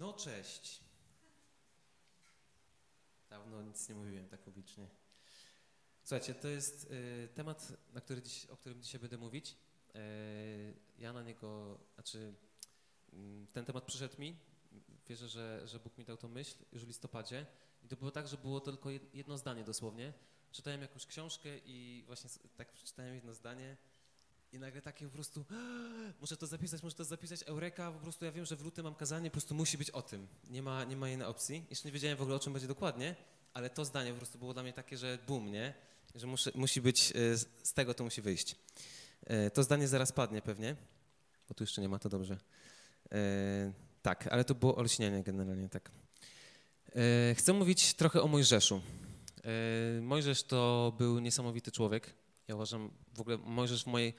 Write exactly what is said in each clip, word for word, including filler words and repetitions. No cześć. Dawno nic nie mówiłem tak publicznie. Słuchajcie, to jest y, temat, na który dziś, o którym dzisiaj będę mówić. Y, ja na niego, znaczy y, ten temat przyszedł mi. Wierzę, że, że Bóg mi dał tą myśl już w listopadzie. I to było tak, że było tylko jedno zdanie dosłownie. Czytałem jakąś książkę i właśnie tak przeczytałem jedno zdanie. I nagle takie po prostu, muszę to zapisać, muszę to zapisać, eureka, po prostu ja wiem, że w lutym mam kazanie, po prostu musi być o tym. Nie ma, nie ma innej opcji. Jeszcze nie wiedziałem w ogóle, o czym będzie dokładnie, ale to zdanie po prostu było dla mnie takie, że boom, nie? Że muszę, musi być, z tego to musi wyjść. To zdanie zaraz padnie pewnie, bo tu jeszcze nie ma, to dobrze. Tak, ale to było olśnienie generalnie, tak. Chcę mówić trochę o Mojżeszu. Mojżesz to był niesamowity człowiek. Ja uważam, w ogóle Mojżesz w, mojej,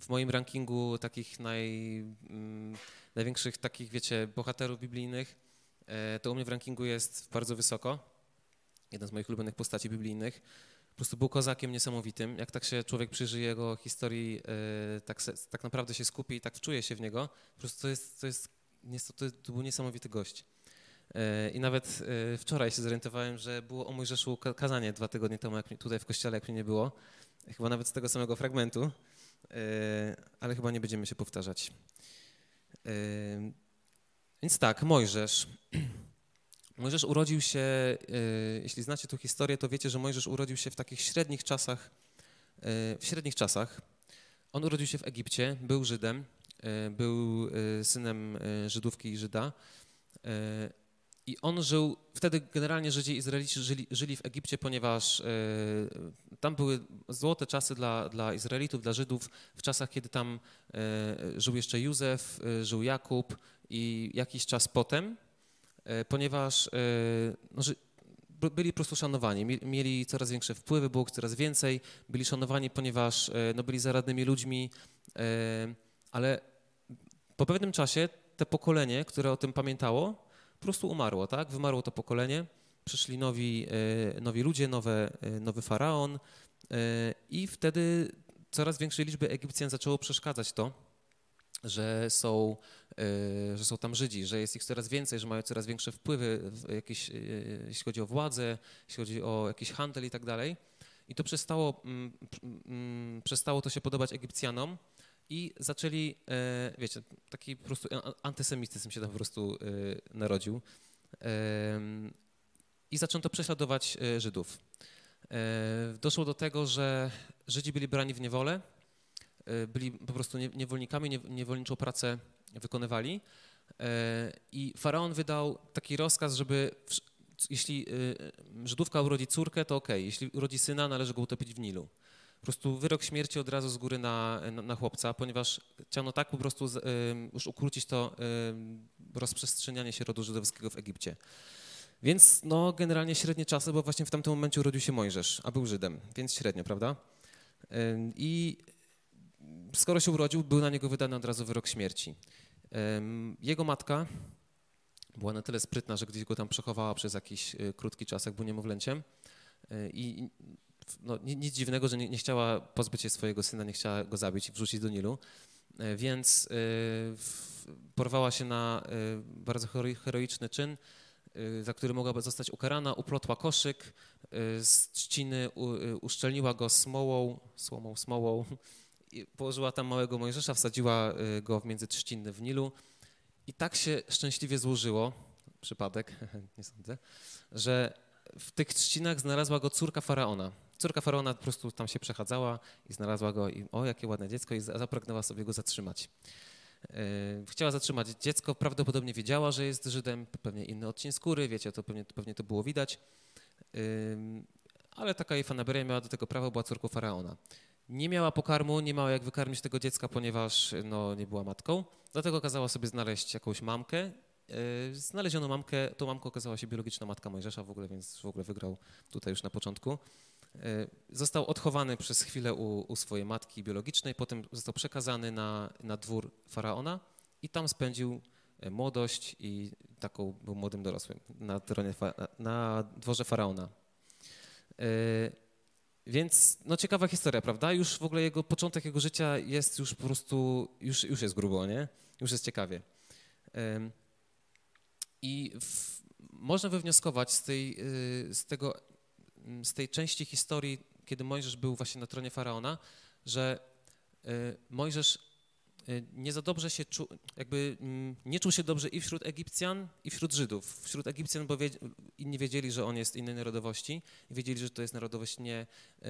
w moim rankingu takich naj, mm, największych takich, wiecie, bohaterów biblijnych, e, to u mnie w rankingu jest bardzo wysoko. Jeden z moich ulubionych postaci biblijnych. Po prostu był kozakiem niesamowitym. Jak tak się człowiek przyjrzy jego historii, e, tak, se, tak naprawdę się skupi i tak wczuje się w niego, po prostu to jest, to jest, to, to był niesamowity gość. E, I nawet e, wczoraj się zorientowałem, że było o Mojżeszu kazanie dwa tygodnie temu, jak, tutaj w kościele, jak mnie nie było. Chyba nawet z tego samego fragmentu, ale chyba nie będziemy się powtarzać. Więc tak, Mojżesz. Mojżesz urodził się, jeśli znacie tą historię, to wiecie, że Mojżesz urodził się w takich średnich czasach. W średnich czasach. On urodził się w Egipcie, był Żydem, był synem Żydówki i Żyda. I on żył, wtedy generalnie Żydzi i Izraelici żyli, żyli w Egipcie, ponieważ y, tam były złote czasy dla, dla Izraelitów, dla Żydów, w czasach, kiedy tam y, żył jeszcze Józef, y, żył Jakub i jakiś czas potem, y, ponieważ y, no, ży, byli po prostu szanowani, mieli coraz większe wpływy, było coraz więcej, byli szanowani, ponieważ y, no, byli zaradnymi ludźmi, y, ale po pewnym czasie to pokolenie, które o tym pamiętało, po prostu umarło, tak? Wymarło to pokolenie, przyszli nowi, nowi ludzie, nowe, nowy faraon i wtedy coraz większej liczby Egipcjan zaczęło przeszkadzać to, że są, że są tam Żydzi, że jest ich coraz więcej, że mają coraz większe wpływy, jakieś, jeśli chodzi o władzę, jeśli chodzi o jakiś handel i tak dalej. I to przestało, przestało to się podobać Egipcjanom. I zaczęli, wiecie, taki po prostu antysemityzm się tam po prostu narodził i zaczęto prześladować Żydów. Doszło do tego, że Żydzi byli brani w niewolę, byli po prostu niewolnikami, niewolniczą pracę wykonywali i faraon wydał taki rozkaz, żeby jeśli Żydówka urodzi córkę, to okej, jeśli urodzi syna, należy go utopić w Nilu. Po prostu wyrok śmierci od razu z góry na, na, na chłopca, ponieważ chciano tak po prostu z, y, już ukrócić to y, rozprzestrzenianie się rodu żydowskiego w Egipcie. Więc no generalnie średnie czasy, bo właśnie w tamtym momencie urodził się Mojżesz, a był Żydem, więc średnio, prawda? Y, I skoro się urodził, był na niego wydany od razu wyrok śmierci. Y, jego matka była na tyle sprytna, że gdzieś go tam przechowała przez jakiś y, krótki czas, jak był niemowlęciem y, i no, nic dziwnego, że nie, nie chciała pozbyć się swojego syna, nie chciała go zabić i wrzucić do Nilu, więc y, w, porwała się na y, bardzo heroiczny czyn, y, za który mogłaby zostać ukarana, uplotła koszyk y, z trzciny, u, y, uszczelniła go smołą, słomą, smołą, i położyła tam małego Mojżesza, wsadziła y, go w między trzciny w Nilu i tak się szczęśliwie złożyło, przypadek, nie sądzę, że w tych trzcinach znalazła go córka faraona. Córka faraona po prostu tam się przechadzała i znalazła go i o, jakie ładne dziecko i zapragnęła sobie go zatrzymać. Chciała zatrzymać dziecko, prawdopodobnie wiedziała, że jest Żydem, pewnie inny odcień skóry, wiecie, to pewnie, pewnie to było widać, ale taka jej fanaberia miała do tego prawo, była córką faraona. Nie miała pokarmu, nie miała jak wykarmić tego dziecka, ponieważ no, nie była matką, dlatego kazała sobie znaleźć jakąś mamkę. Znaleziono mamkę, tą mamką okazała się biologiczna matka Mojżesza w ogóle, więc w ogóle wygrał tutaj już na początku. Został odchowany przez chwilę u, u swojej matki biologicznej, potem został przekazany na, na dwór faraona i tam spędził młodość i taką był młodym dorosłym na, tronie, na dworze faraona. Więc no ciekawa historia, prawda? Już w ogóle jego początek jego życia jest już po prostu, już, już jest grubo, nie? Już jest ciekawie. I w, można wywnioskować z tej, z, tego, z tej części historii, kiedy Mojżesz był właśnie na tronie Faraona, że Mojżesz nie za dobrze się czuł, jakby nie czuł się dobrze i wśród Egipcjan, i wśród Żydów. Wśród Egipcjan, bo wiedz, inni wiedzieli, że on jest innej narodowości, i wiedzieli, że to jest narodowość, nie, y,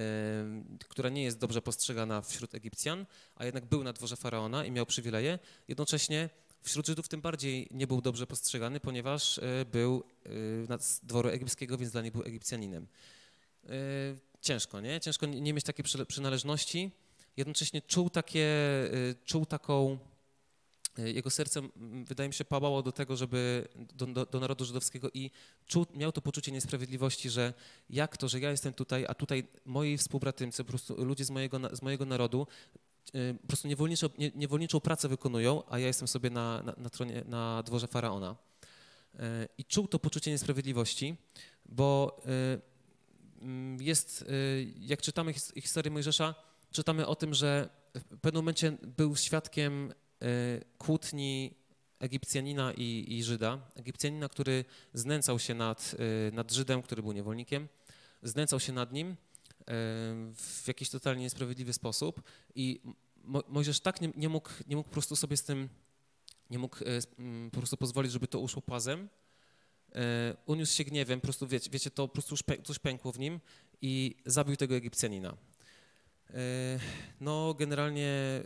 która nie jest dobrze postrzegana wśród Egipcjan, a jednak był na dworze Faraona i miał przywileje. Jednocześnie wśród Żydów tym bardziej nie był dobrze postrzegany, ponieważ y, był y, na dworu egipskiego, więc dla nich był Egipcjaninem. Y, ciężko, nie? Ciężko nie mieć takiej przynależności. Jednocześnie czuł takie, czuł taką, jego serce, wydaje mi się, pałało do tego, żeby, do, do, do narodu żydowskiego, i czuł, miał to poczucie niesprawiedliwości, że jak to, że ja jestem tutaj, a tutaj moi współbratymcy, po prostu ludzie z mojego, z mojego narodu, po prostu niewolniczą, nie, niewolniczą pracę wykonują, a ja jestem sobie na, na, na tronie, na dworze Faraona. I czuł to poczucie niesprawiedliwości, bo jest, jak czytamy historię Mojżesza, czytamy o tym, że w pewnym momencie był świadkiem kłótni Egipcjanina i, i Żyda. Egipcjanina, który znęcał się nad, nad Żydem, który był niewolnikiem, znęcał się nad nim w jakiś totalnie niesprawiedliwy sposób, i Mojżesz tak nie, nie, mógł, nie mógł po prostu sobie z tym, nie mógł po prostu pozwolić, żeby to uszło płazem. Uniósł się gniewem, po prostu wiecie, wiecie to po prostu już coś pękło w nim i zabił tego Egipcjanina. No generalnie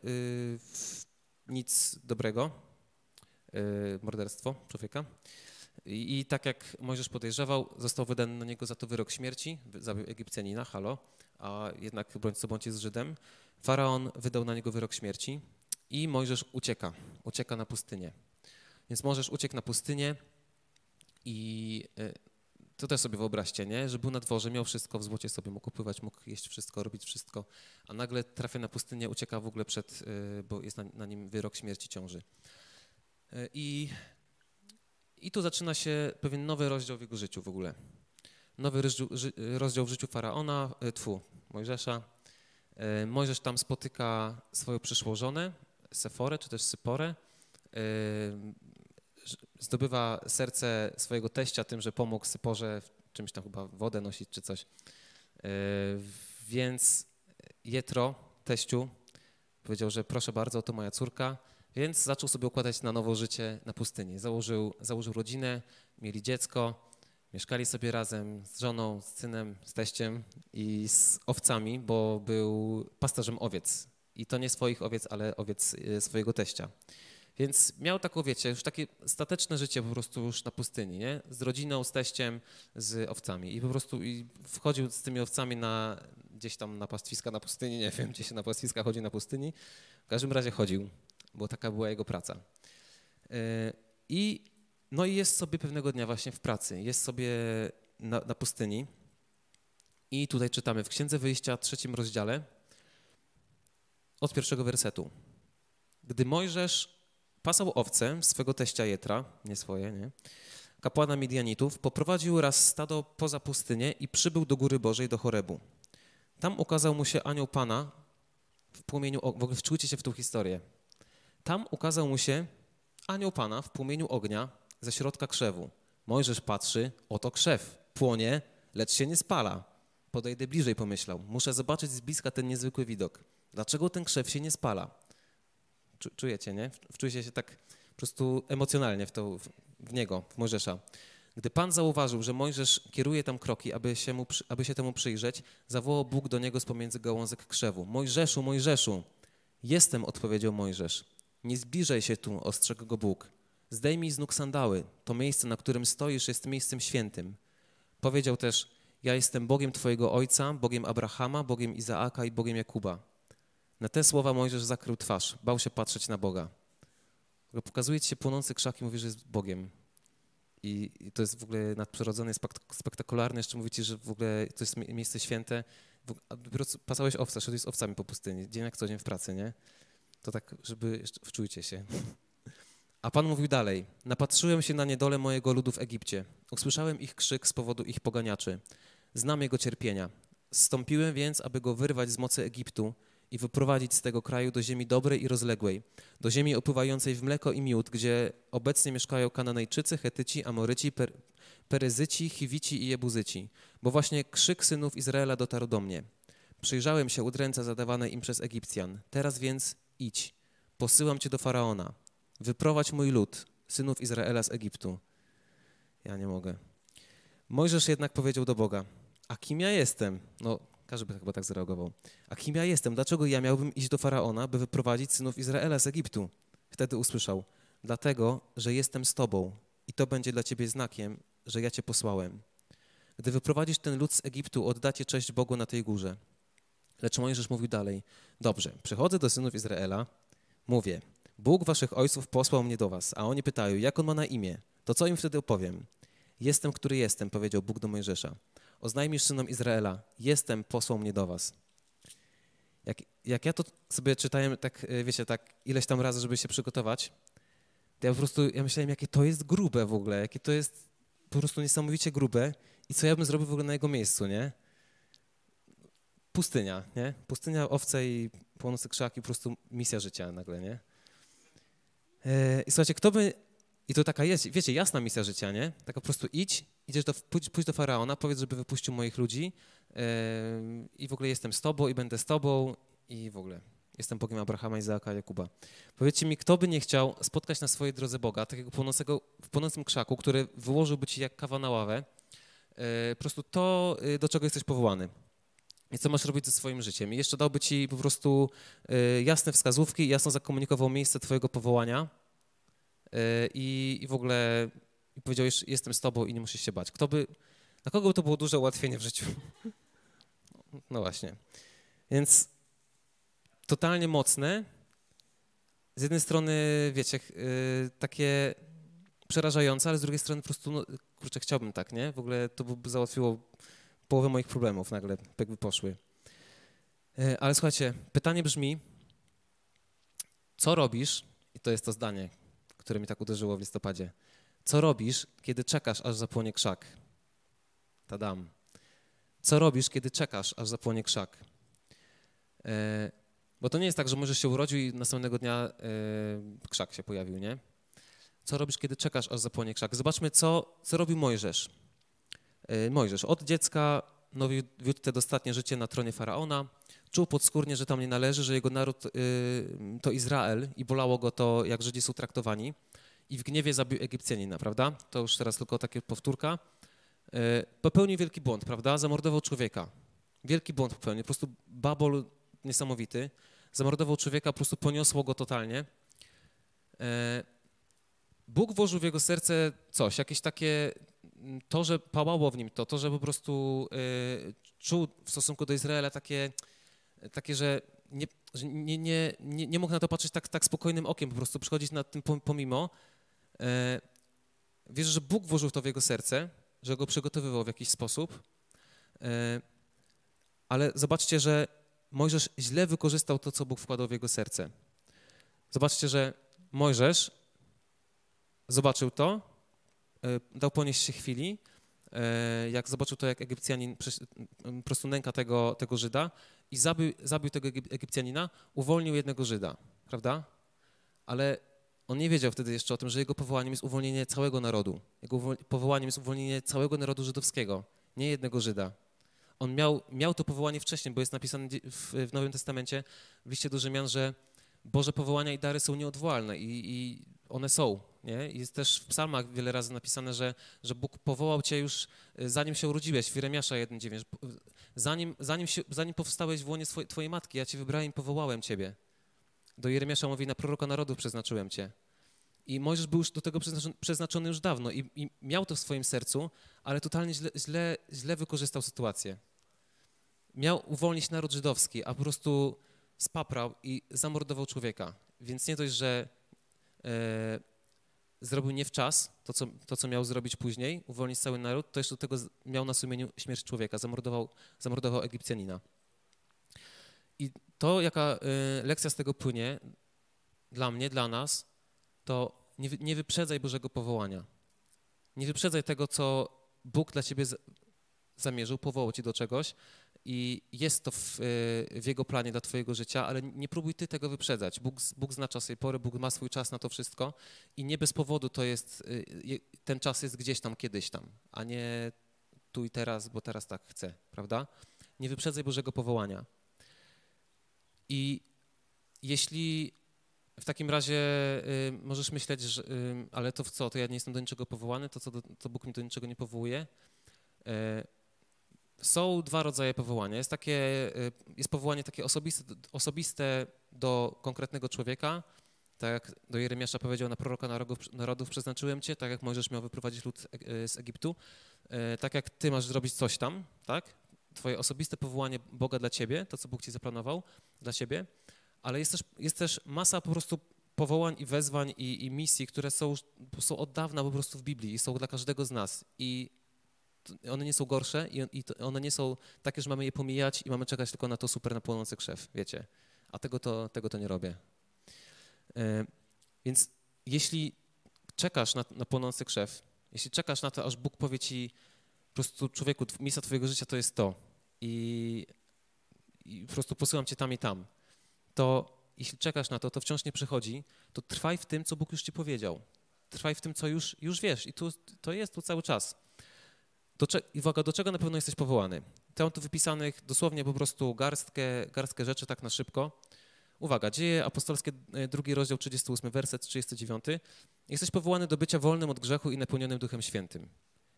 nic dobrego, morderstwo człowieka, i, i tak jak Mojżesz podejrzewał, został wydany na niego za to wyrok śmierci, zabił Egipcjanina, halo, a jednak bądź co bądź jest Żydem. Faraon wydał na niego wyrok śmierci i Mojżesz ucieka, ucieka na pustynię. Więc Mojżesz uciekł na pustynię i to też sobie wyobraźcie, nie? Że był na dworze, miał wszystko, w złocie sobie mógł opływać, mógł jeść wszystko, robić wszystko, a nagle trafia na pustynię, ucieka w ogóle przed, bo jest na, na nim wyrok śmierci ciąży. I, I tu zaczyna się pewien nowy rozdział w jego życiu w ogóle. Nowy rozdział, rozdział w życiu Faraona, tfu, Mojżesza. Mojżesz tam spotyka swoją przyszłą żonę, Seforę czy też Syporę. Zdobywa serce swojego teścia tym, że pomógł Syporze w czymś tam, chyba wodę nosić czy coś. Yy, więc Jetro, teściu, powiedział, że proszę bardzo, to moja córka, więc zaczął sobie układać na nowo życie na pustyni. Założył, założył rodzinę, mieli dziecko, mieszkali sobie razem z żoną, z synem, z teściem i z owcami, bo był pasterzem owiec. I to nie swoich owiec, ale owiec swojego teścia. Więc miał taką, wiecie, już takie stateczne życie po prostu już na pustyni, nie? Z rodziną, z teściem, z owcami. I po prostu i wchodził z tymi owcami na, gdzieś tam na pastwiska na pustyni, nie wiem, gdzie się na pastwiska chodzi na pustyni. W każdym razie chodził, bo taka była jego praca. I, no i jest sobie pewnego dnia właśnie w pracy, jest sobie na, na pustyni. I tutaj czytamy w Księdze Wyjścia, trzecim rozdziale, od pierwszego wersetu. Gdy Mojżesz pasał owce swego teścia Jetra, nie swoje, nie, kapłana Midianitów, poprowadził raz stado poza pustynię i przybył do Góry Bożej, do Chorebu. Tam ukazał mu się anioł Pana w płomieniu ognia. W ogóle wczujcie się w tą historię. Tam ukazał mu się anioł Pana w płomieniu ognia ze środka krzewu. Mojżesz patrzy, oto krzew, płonie, lecz się nie spala. Podejdę bliżej, pomyślał. Muszę zobaczyć z bliska ten niezwykły widok. Dlaczego ten krzew się nie spala? Czujecie, nie? Wczujcie się tak po prostu emocjonalnie w, to, w niego, w Mojżesza. Gdy Pan zauważył, że Mojżesz kieruje tam kroki, aby się, mu, aby się temu przyjrzeć, zawołał Bóg do niego z pomiędzy gałązek krzewu. Mojżeszu, Mojżeszu! Jestem, odpowiedział Mojżesz. Nie zbliżaj się tu, ostrzegł go Bóg. Zdejmij z nóg sandały. To miejsce, na którym stoisz, jest miejscem świętym. Powiedział też, ja jestem Bogiem twojego ojca, Bogiem Abrahama, Bogiem Izaaka i Bogiem Jakuba. Na te słowa Mojżesz zakrył twarz, bał się patrzeć na Boga. Pokazuje ci się płonący krzak i mówi, że jest Bogiem. I, i to jest w ogóle nadprzyrodzone, jest spektakularne. Jeszcze mówi ci, że w ogóle to jest miejsce święte. A dopiero pasałeś owca, szedłeś z owcami po pustyni, dzień jak co dzień w pracy, nie? To tak, żeby jeszcze wczujcie się. A Pan mówił dalej. Napatrzyłem się na niedolę mojego ludu w Egipcie. Usłyszałem ich krzyk z powodu ich poganiaczy. Znam jego cierpienia. Zstąpiłem więc, aby go wyrwać z mocy Egiptu i wyprowadzić z tego kraju do ziemi dobrej i rozległej, do ziemi opływającej w mleko i miód, gdzie obecnie mieszkają Kananejczycy, Chetyci, Amoryci, per, Perezyci, Chiwici i Jebuzyci, bo właśnie krzyk synów Izraela dotarł do mnie. Przyjrzałem się udręce zadawanej im przez Egipcjan. Teraz więc idź, posyłam cię do Faraona, wyprowadź mój lud, synów Izraela z Egiptu. Ja nie mogę. Mojżesz jednak powiedział do Boga, a kim ja jestem? No, każdy by chyba tak zareagował. A kim ja jestem? Dlaczego ja miałbym iść do Faraona, by wyprowadzić synów Izraela z Egiptu? Wtedy usłyszał, dlatego, że jestem z tobą i to będzie dla ciebie znakiem, że ja cię posłałem. Gdy wyprowadzisz ten lud z Egiptu, oddacie cześć Bogu na tej górze. Lecz Mojżesz mówił dalej, dobrze, przychodzę do synów Izraela, mówię, Bóg waszych ojców posłał mnie do was, a oni pytają, jak on ma na imię? To co im wtedy opowiem? Jestem, który jestem, powiedział Bóg do Mojżesza. Oznajmisz synom Izraela, jestem, posłał mnie do was. Jak, jak ja to sobie czytałem, tak wiecie, tak ileś tam razy, żeby się przygotować, to ja po prostu, ja myślałem, jakie to jest grube w ogóle, jakie to jest po prostu niesamowicie grube i co ja bym zrobił w ogóle na jego miejscu, nie? Pustynia, nie? Pustynia, owce i płonące krzaki, po prostu misja życia nagle, nie? I słuchajcie, kto by... I to taka jest, wiecie, jasna misja życia, nie? Taka po prostu idź, idziesz do, pójdź, pójdź do Faraona, powiedz, żeby wypuścił moich ludzi yy, i w ogóle jestem z tobą i będę z tobą i w ogóle jestem Bogiem Abrahama, Izaaka, Jakuba. Powiedzcie mi, kto by nie chciał spotkać na swojej drodze Boga, takiego płonącego, w płonącym krzaku, który wyłożyłby ci jak kawa na ławę, yy, po prostu to, yy, do czego jesteś powołany. I co masz robić ze swoim życiem? I jeszcze dałby ci po prostu y, jasne wskazówki, jasno zakomunikował miejsce twojego powołania y, i w ogóle i powiedział, jestem z tobą i nie musisz się bać. Kto by, na kogo by to było duże ułatwienie w życiu? No właśnie. Więc totalnie mocne. Z jednej strony, wiecie, y, takie przerażające, ale z drugiej strony po prostu, no, kurczę, chciałbym tak, nie? W ogóle to by załatwiło połowę moich problemów nagle jakby poszły. Ale słuchajcie, pytanie brzmi, co robisz, i to jest to zdanie, które mi tak uderzyło w listopadzie, co robisz, kiedy czekasz, aż zapłonie krzak? Tadam. Co robisz, kiedy czekasz, aż zapłonie krzak? Bo to nie jest tak, że Mojżesz się urodził i następnego dnia krzak się pojawił, nie? Co robisz, kiedy czekasz, aż zapłonie krzak? Zobaczmy, co, co robił Mojżesz. Mojżesz od dziecka no, wiódł te dostatnie życie na tronie Faraona, czuł podskórnie, że tam nie należy, że jego naród y, to Izrael i bolało go to, jak Żydzi są traktowani i w gniewie zabił Egipcjanina, prawda? To już teraz tylko taka powtórka. Y, popełnił wielki błąd, prawda? Zamordował człowieka. Wielki błąd popełnił, po prostu babol niesamowity. Zamordował człowieka, po prostu poniosło go totalnie. Y, Bóg włożył w jego serce coś, jakieś takie... To, że pałało w nim to, to, że po prostu y, czuł w stosunku do Izraela takie, takie że, nie, że nie, nie, nie, nie mógł na to patrzeć tak, tak spokojnym okiem, po prostu przychodzić nad tym pomimo. Y, wierzę, że Bóg włożył to w jego serce, że go przygotowywał w jakiś sposób, y, ale zobaczcie, że Mojżesz źle wykorzystał to, co Bóg wkładał w jego serce. Zobaczcie, że Mojżesz zobaczył to, dał ponieść się chwili, jak zobaczył to, jak Egipcjanin po prostu nęka tego, tego Żyda i zabił, zabił tego Egipcjanina, uwolnił jednego Żyda, prawda? Ale on nie wiedział wtedy jeszcze o tym, że jego powołaniem jest uwolnienie całego narodu. Jego powołaniem jest uwolnienie całego narodu żydowskiego, nie jednego Żyda. On miał, miał to powołanie wcześniej, bo jest napisane w, w Nowym Testamencie, w Liście do Rzymian, że Boże powołania i dary są nieodwołalne i, i one są. Nie? Jest też w psalmach wiele razy napisane, że, że Bóg powołał cię już zanim się urodziłeś, w Jeremiasza jeden dziewięć. Zanim, zanim, się, zanim powstałeś w łonie swojej, twojej matki, ja cię wybrałem i powołałem ciebie. Do Jeremiasza mówi, na proroka narodów przeznaczyłem cię. I Mojżesz był już do tego przeznaczony, przeznaczony już dawno i, i miał to w swoim sercu, ale totalnie źle, źle, źle wykorzystał sytuację. Miał uwolnić naród żydowski, a po prostu spaprał i zamordował człowieka. Więc nie dość, że... Yy, zrobił nie w czas to co, to, co miał zrobić później, uwolnić cały naród, to jeszcze do tego miał na sumieniu śmierć człowieka, zamordował, zamordował Egipcjanina. I to, jaka y, lekcja z tego płynie dla mnie, dla nas, to nie, nie wyprzedzaj Bożego powołania. Nie wyprzedzaj tego, co Bóg dla ciebie z, zamierzył, powołał ci do czegoś i jest to w, w Jego planie dla twojego życia, ale nie próbuj ty tego wyprzedzać. Bóg, Bóg zna czas i porę, Bóg ma swój czas na to wszystko i nie bez powodu to jest, ten czas jest gdzieś tam, kiedyś tam, a nie tu i teraz, bo teraz tak chcę, prawda? Nie wyprzedzaj Bożego powołania. I jeśli w takim razie y, możesz myśleć, że, y, ale to w co, to ja nie jestem do niczego powołany, to, co do, to Bóg mi do niczego nie powołuje. Y, są dwa rodzaje powołania. Jest, takie, y, jest powołanie takie osobiste, osobiste do konkretnego człowieka, tak jak do Jeremiasza powiedział, na proroka narodów, narodów przeznaczyłem cię, tak jak Mojżesz miał wyprowadzić lud z Egiptu, y, tak jak ty masz zrobić coś tam, tak? Twoje osobiste powołanie Boga dla ciebie, to co Bóg ci zaplanował dla ciebie, ale jest też, jest też masa po prostu powołań i wezwań i, i misji, które są, są od dawna po prostu w Biblii i są dla każdego z nas. I one nie są gorsze i, i one nie są takie, że mamy je pomijać i mamy czekać tylko na to super na płonący krzew, wiecie. A tego to, tego to nie robię. E, więc jeśli czekasz na, na płonący krzew, jeśli czekasz na to, aż Bóg powie ci po prostu człowieku, misja twojego życia to jest to i, i po prostu posyłam cię tam i tam, to jeśli czekasz na to, to wciąż nie przychodzi, to trwaj w tym, co Bóg już ci powiedział. Trwaj w tym, co już, już wiesz i tu, to jest tu cały czas. Do cze- I uwaga, do czego na pewno jesteś powołany? Tam tu wypisanych dosłownie po prostu garstkę, garstkę rzeczy tak na szybko. Uwaga, Dzieje Apostolskie, drugi rozdział, trzydziesty ósmy, werset trzydziesty dziewiąty. Jesteś powołany do bycia wolnym od grzechu i napełnionym Duchem Świętym.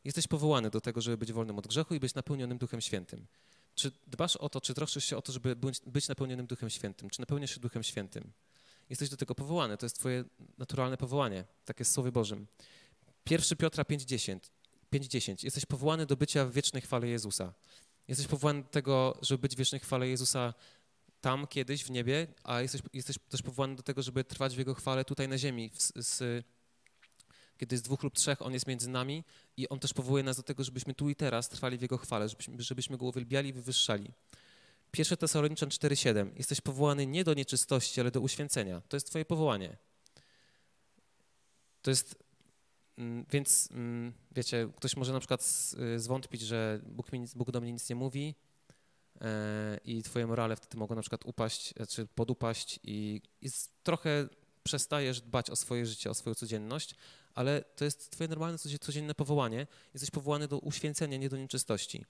Jesteś powołany do tego, żeby być wolnym od grzechu i być napełnionym Duchem Świętym. Czy dbasz o to, czy troszczysz się o to, żeby być napełnionym Duchem Świętym? Czy napełniasz się Duchem Świętym? Jesteś do tego powołany, to jest twoje naturalne powołanie, tak jest w Słowie Bożym. Pierwszy Piotra pięć dziesięć. Jesteś powołany do bycia w wiecznej chwale Jezusa. Jesteś powołany do tego, żeby być w wiecznej chwale Jezusa tam kiedyś w niebie, a jesteś, jesteś też powołany do tego, żeby trwać w Jego chwale tutaj na ziemi, z, z, kiedy jest dwóch lub trzech, On jest między nami i On też powołuje nas do tego, żebyśmy tu i teraz trwali w Jego chwale, żebyśmy, żebyśmy Go uwielbiali i wywyższali. Pierwszy Tesaloniczan cztery siedem. Jesteś powołany nie do nieczystości, ale do uświęcenia. To jest twoje powołanie. To jest, więc wiecie, ktoś może na przykład zwątpić, że Bóg, mi, Bóg do mnie nic nie mówi i twoje morale wtedy mogą na przykład upaść, czy podupaść i, i trochę przestajesz dbać o swoje życie, o swoją codzienność, ale to jest twoje normalne, codzienne powołanie. Jesteś powołany do uświęcenia, nie do nieczystości.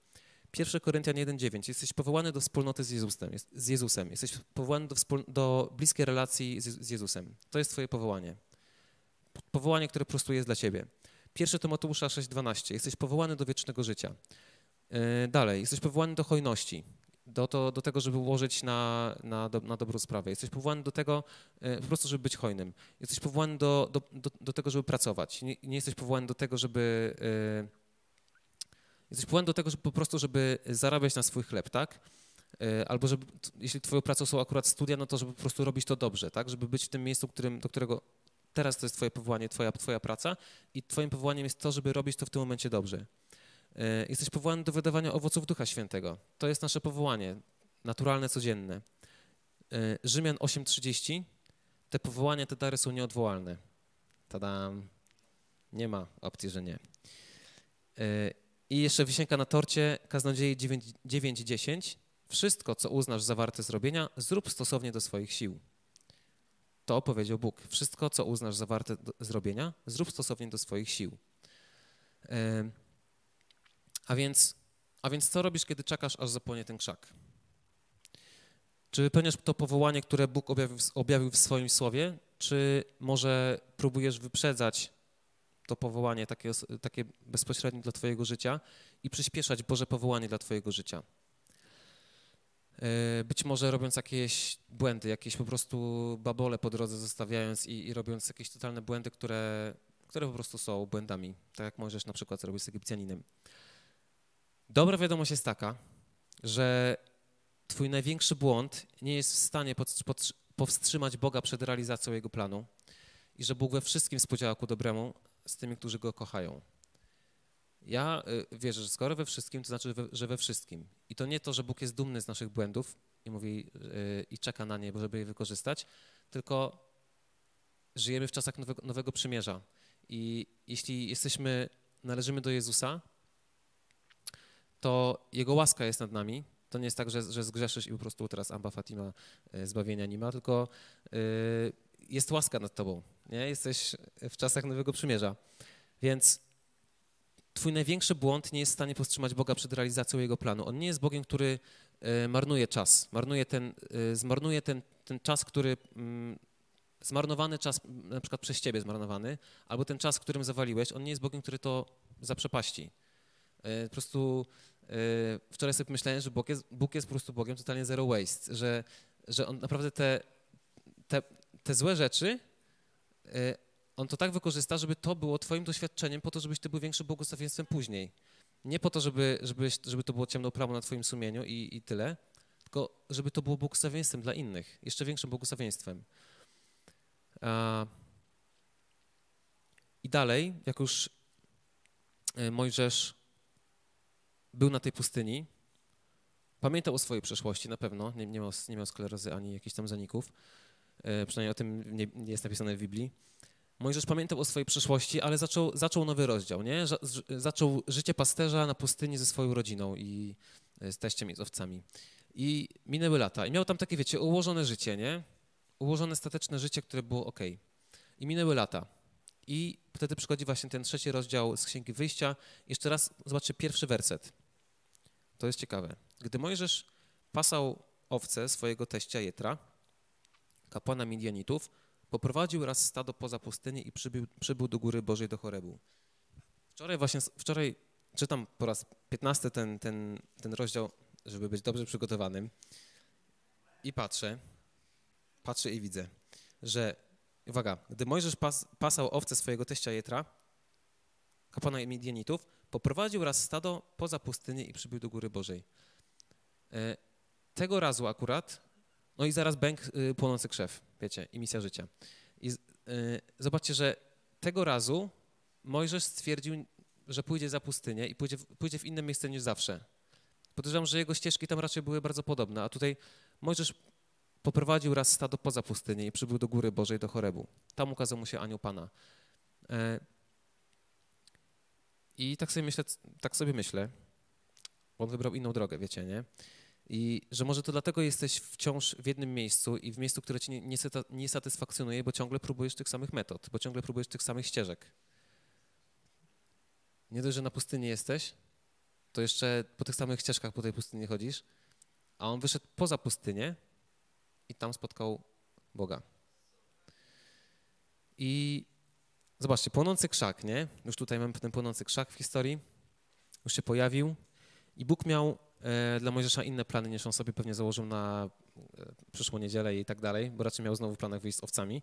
Pierwszy Koryntian jeden dziewięć. Jesteś powołany do wspólnoty z Jezusem. Z Jezusem. Jesteś powołany do, wspól- do bliskiej relacji z, z Jezusem. To jest twoje powołanie. Powołanie, które po prostu jest dla ciebie. Pierwszy to Mateusza sześć dwanaście. Jesteś powołany do wiecznego życia. Yy, dalej. Jesteś powołany do hojności. Do, to, do tego, żeby ułożyć na, na, do, na dobrą sprawę. Jesteś powołany do tego, e, po prostu, żeby być hojnym. Jesteś powołany do, do, do, do tego, żeby pracować. Nie, nie jesteś powołany do tego, żeby... E, jesteś powołany do tego, żeby po prostu, żeby zarabiać na swój chleb, tak? E, albo, żeby, jeśli twoją pracą są akurat studia, no to, żeby po prostu robić to dobrze, tak? Żeby być w tym miejscu, którym, do którego teraz to jest twoje powołanie, twoja, twoja praca i twoim powołaniem jest to, żeby robić to w tym momencie dobrze. Jesteś powołany do wydawania owoców Ducha Świętego. To jest nasze powołanie, naturalne, codzienne. Rzymian osiem trzydzieści. Te powołania, te dary są nieodwołalne. Tadam. Nie ma opcji, że nie. I jeszcze wisienka na torcie, Kaznodziei dziewięć dziesięć. Wszystko, co uznasz za warte zrobienia, zrób stosownie do swoich sił. To powiedział Bóg. Wszystko, co uznasz za warte zrobienia, zrób stosownie do swoich sił. A więc, a więc co robisz, kiedy czekasz, aż zapłonie ten krzak? Czy wypełniasz to powołanie, które Bóg objawił, objawił w swoim słowie, czy może próbujesz wyprzedzać to powołanie takie, takie bezpośrednie dla twojego życia i przyspieszać Boże powołanie dla twojego życia? Być może robiąc jakieś błędy, jakieś po prostu babole po drodze zostawiając i, i robiąc jakieś totalne błędy, które, które po prostu są błędami, tak jak Mojżesz na przykład zrobił z Egipcjaninem. Dobra wiadomość jest taka, że twój największy błąd nie jest w stanie powstrzymać Boga przed realizacją Jego planu i że Bóg we wszystkim współdziała ku dobremu z tymi, którzy Go kochają. Ja wierzę, że skoro we wszystkim, to znaczy, że we wszystkim. I to nie to, że Bóg jest dumny z naszych błędów i mówi i czeka na nie, żeby je wykorzystać, tylko żyjemy w czasach nowego, nowego przymierza. I jeśli jesteśmy, należymy do Jezusa, to Jego łaska jest nad nami, To nie jest tak, że, że zgrzeszysz i po prostu teraz Abba Fatima zbawienia nie ma, tylko yy, jest łaska nad tobą, nie? Jesteś w czasach Nowego Przymierza, więc twój największy błąd nie jest w stanie powstrzymać Boga przed realizacją Jego planu. On nie jest Bogiem, który y, marnuje czas, marnuje ten, y, zmarnuje ten, ten czas, który... Mm, zmarnowany czas, na przykład przez ciebie zmarnowany, albo ten czas, którym zawaliłeś, on nie jest Bogiem, który to zaprzepaści. Po prostu wczoraj sobie pomyślałem, że Bóg jest, Bóg jest po prostu Bogiem totalnie zero waste, że, że on naprawdę te, te, te złe rzeczy, on to tak wykorzysta, żeby to było twoim doświadczeniem po to, żebyś ty był większym błogosławieństwem później. Nie po to, żeby, żebyś, żeby to było ciemną plamą na twoim sumieniu i, i tyle, tylko żeby to było błogosławieństwem dla innych, jeszcze większym błogosławieństwem. I dalej, jak już Mojżesz był na tej pustyni, pamiętał o swojej przeszłości na pewno, nie, nie, miał, nie miał sklerozy ani jakichś tam zaników, przynajmniej o tym nie, nie jest napisane w Biblii. Mojżesz pamiętał o swojej przeszłości, ale zaczął, zaczął nowy rozdział, nie? Zaczął życie pasterza na pustyni ze swoją rodziną i z teściem i z owcami. I minęły lata i miał tam takie, wiecie, ułożone życie, nie? Ułożone, stateczne życie, które było ok. I minęły lata. I wtedy przychodzi właśnie ten trzeci rozdział z Księgi Wyjścia. Jeszcze raz zobaczcie pierwszy werset. To jest ciekawe. Gdy Mojżesz pasał owce swojego teścia Jetra, kapłana Midianitów, poprowadził raz stado poza pustynię i przybył, przybył do góry Bożej, do Chorebu. Wczoraj właśnie, wczoraj czytam po raz piętnasty ten, ten, ten rozdział, żeby być dobrze przygotowanym. I patrzę. Patrzę i widzę, że, uwaga, gdy Mojżesz pas, pasał owce swojego teścia Jetra, kapłana Midianitów, poprowadził raz stado poza pustynię i przybył do Góry Bożej. E, tego razu akurat, no i zaraz bęk y, płonący krzew, wiecie, i misja życia. I, y, zobaczcie, że tego razu Mojżesz stwierdził, że pójdzie za pustynię i pójdzie w, pójdzie w inne miejsce niż zawsze. Podejrzewam, że jego ścieżki tam raczej były bardzo podobne, a tutaj Mojżesz poprowadził raz stado poza pustynię i przybył do Góry Bożej, do Chorebu. Tam ukazał mu się anioł Pana. I tak sobie myślę, tak sobie myślę, on wybrał inną drogę, wiecie, nie? I że może to dlatego jesteś wciąż w jednym miejscu i w miejscu, które cię nie, nie satysfakcjonuje, bo ciągle próbujesz tych samych metod, bo ciągle próbujesz tych samych ścieżek. Nie dość, że na pustyni jesteś, to jeszcze po tych samych ścieżkach po tej pustyni chodzisz, a on wyszedł poza pustynię, i tam spotkał Boga. I zobaczcie, płonący krzak, nie? Już tutaj mamy ten płonący krzak w historii. Już się pojawił. I Bóg miał e, dla Mojżesza inne plany, niż on sobie pewnie założył na e, przyszłą niedzielę i tak dalej, bo raczej miał znowu w planach wyjść z owcami.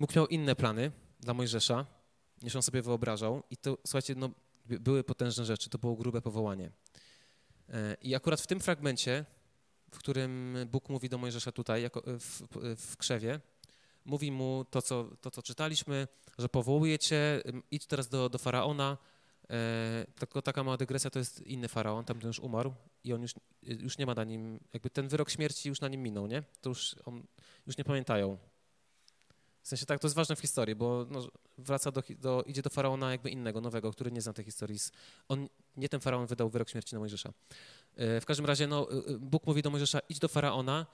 Bóg miał inne plany dla Mojżesza, niż on sobie wyobrażał. I to, słuchajcie, no, były potężne rzeczy. To było grube powołanie. E, I akurat w tym fragmencie, w którym Bóg mówi do Mojżesza tutaj, jako w, w krzewie, mówi mu to co, to, co czytaliśmy, że powołuje cię, idź teraz do, do Faraona. E, tylko taka mała dygresja, to jest inny Faraon, tamten już umarł i on już, już nie ma na nim, jakby ten wyrok śmierci już na nim minął, nie? To już, on, już nie pamiętają. W sensie tak, to jest ważne w historii, bo no, wraca do, do, idzie do Faraona jakby innego, nowego, który nie zna tej historii. On, nie ten Faraon wydał wyrok śmierci na Mojżesza. W każdym razie no, Bóg mówi do Mojżesza, idź do Faraona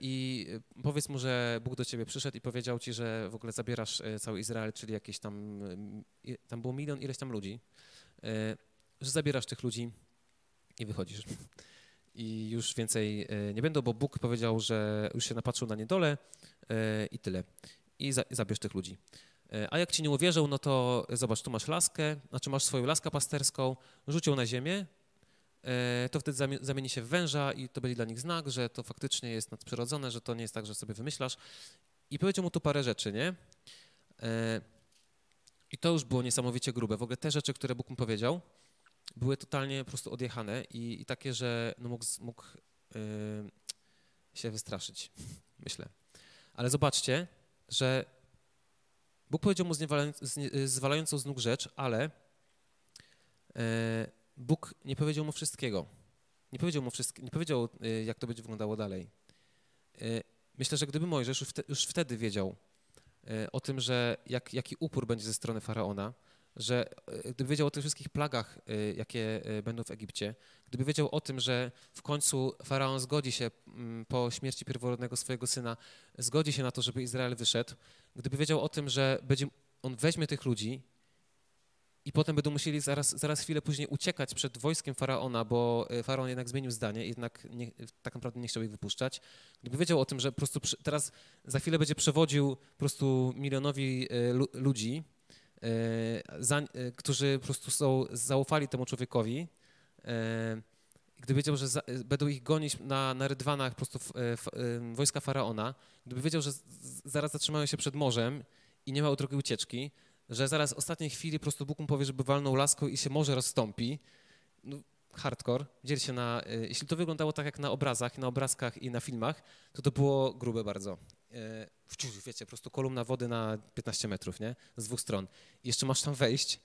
i powiedz mu, że Bóg do ciebie przyszedł i powiedział ci, że w ogóle zabierasz cały Izrael, czyli jakieś tam, tam było milion, ileś tam ludzi, że zabierasz tych ludzi i wychodzisz. I już więcej nie będą, bo Bóg powiedział, że już się napatrzył na niedolę i tyle. I za, zabierz tych ludzi. A jak ci nie uwierzą, no to zobacz, tu masz laskę, znaczy masz swoją laskę pasterską, rzuć ją na ziemię, to wtedy zamieni się w węża i to będzie dla nich znak, że to faktycznie jest nadprzyrodzone, że to nie jest tak, że sobie wymyślasz. I powiedział mu tu parę rzeczy, nie? I to już było niesamowicie grube. W ogóle te rzeczy, które Bóg mu powiedział, były totalnie po prostu odjechane i, i takie, że no mógł, mógł yy, się wystraszyć, myślę. Ale zobaczcie, że Bóg powiedział mu zwalającą z nóg rzecz, ale yy, Bóg nie powiedział mu wszystkiego. Nie powiedział mu wszystkiego, nie powiedział, yy, jak to będzie wyglądało dalej. Yy, myślę, że gdyby Mojżesz już, wte, już wtedy wiedział yy, o tym, że jak, jaki upór będzie ze strony Faraona, że gdyby wiedział o tych wszystkich plagach, jakie będą w Egipcie, gdyby wiedział o tym, że w końcu Faraon zgodzi się po śmierci pierworodnego swojego syna, zgodzi się na to, żeby Izrael wyszedł, gdyby wiedział o tym, że będzie, on weźmie tych ludzi i potem będą musieli zaraz, zaraz chwilę później uciekać przed wojskiem Faraona, bo Faraon jednak zmienił zdanie i jednak nie, tak naprawdę nie chciał ich wypuszczać. Gdyby wiedział o tym, że po prostu teraz za chwilę będzie przewodził po prostu milionowi ludzi, Za, którzy po prostu są, zaufali temu człowiekowi, gdyby wiedział, że za, będą ich gonić na, na rydwanach po prostu w, w, wojska Faraona, gdyby wiedział, że zaraz zatrzymają się przed morzem i nie ma drogi ucieczki, że zaraz w ostatniej chwili po prostu Bóg mu powie, żeby walnął laską i się morze rozstąpi, no, hardcore, dziel się na... Jeśli to wyglądało tak jak na obrazach, na obrazkach i na filmach, to to było grube bardzo. Wciąż, wiecie, po prostu kolumna wody na piętnaście metrów, nie? Z dwóch stron. I jeszcze masz tam wejść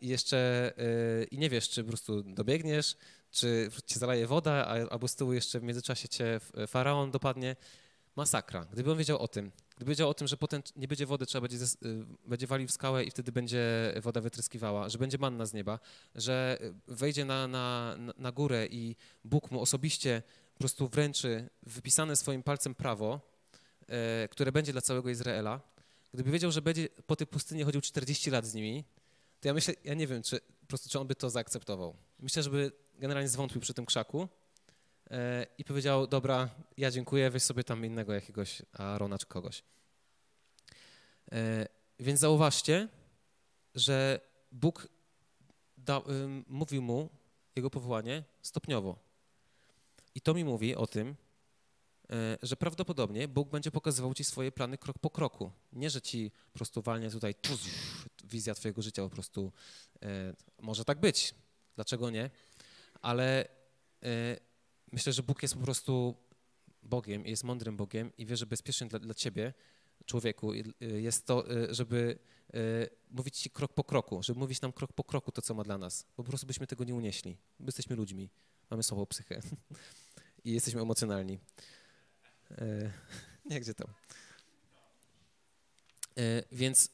i jeszcze i nie wiesz, czy po prostu dobiegniesz, czy cię zalaje woda, albo z tyłu jeszcze w międzyczasie cię Faraon dopadnie. Masakra. Gdyby on wiedział o tym, gdyby wiedział o tym, że potem nie będzie wody, trzeba będzie, będzie walił w skałę i wtedy będzie woda wytryskiwała, że będzie manna z nieba, że wejdzie na, na, na górę i Bóg mu osobiście po prostu wręczy wypisane swoim palcem prawo, które będzie dla całego Izraela, gdyby wiedział, że będzie po tej pustyni chodził czterdzieści lat z nimi, to ja myślę, ja nie wiem, czy po prostu, czy on by to zaakceptował. Myślę, żeby generalnie zwątpił przy tym krzaku i powiedział, dobra, ja dziękuję, weź sobie tam innego jakiegoś Aarona czy kogoś. Więc zauważcie, że Bóg da, mówił mu jego powołanie stopniowo. I to mi mówi o tym, że prawdopodobnie Bóg będzie pokazywał ci swoje plany krok po kroku. Nie, że ci po prostu walnie tutaj tuz, wizja twojego życia po prostu. E, może tak być, dlaczego nie? Ale e, myślę, że Bóg jest po prostu Bogiem i jest mądrym Bogiem i wie, że bezpiecznie dla, dla ciebie, człowieku, jest to, żeby e, mówić ci krok po kroku, żeby mówić nam krok po kroku to, co ma dla nas. Bo po prostu byśmy tego nie unieśli. My jesteśmy ludźmi, mamy słabą psychę i jesteśmy emocjonalni. Nie, gdzie tam. Więc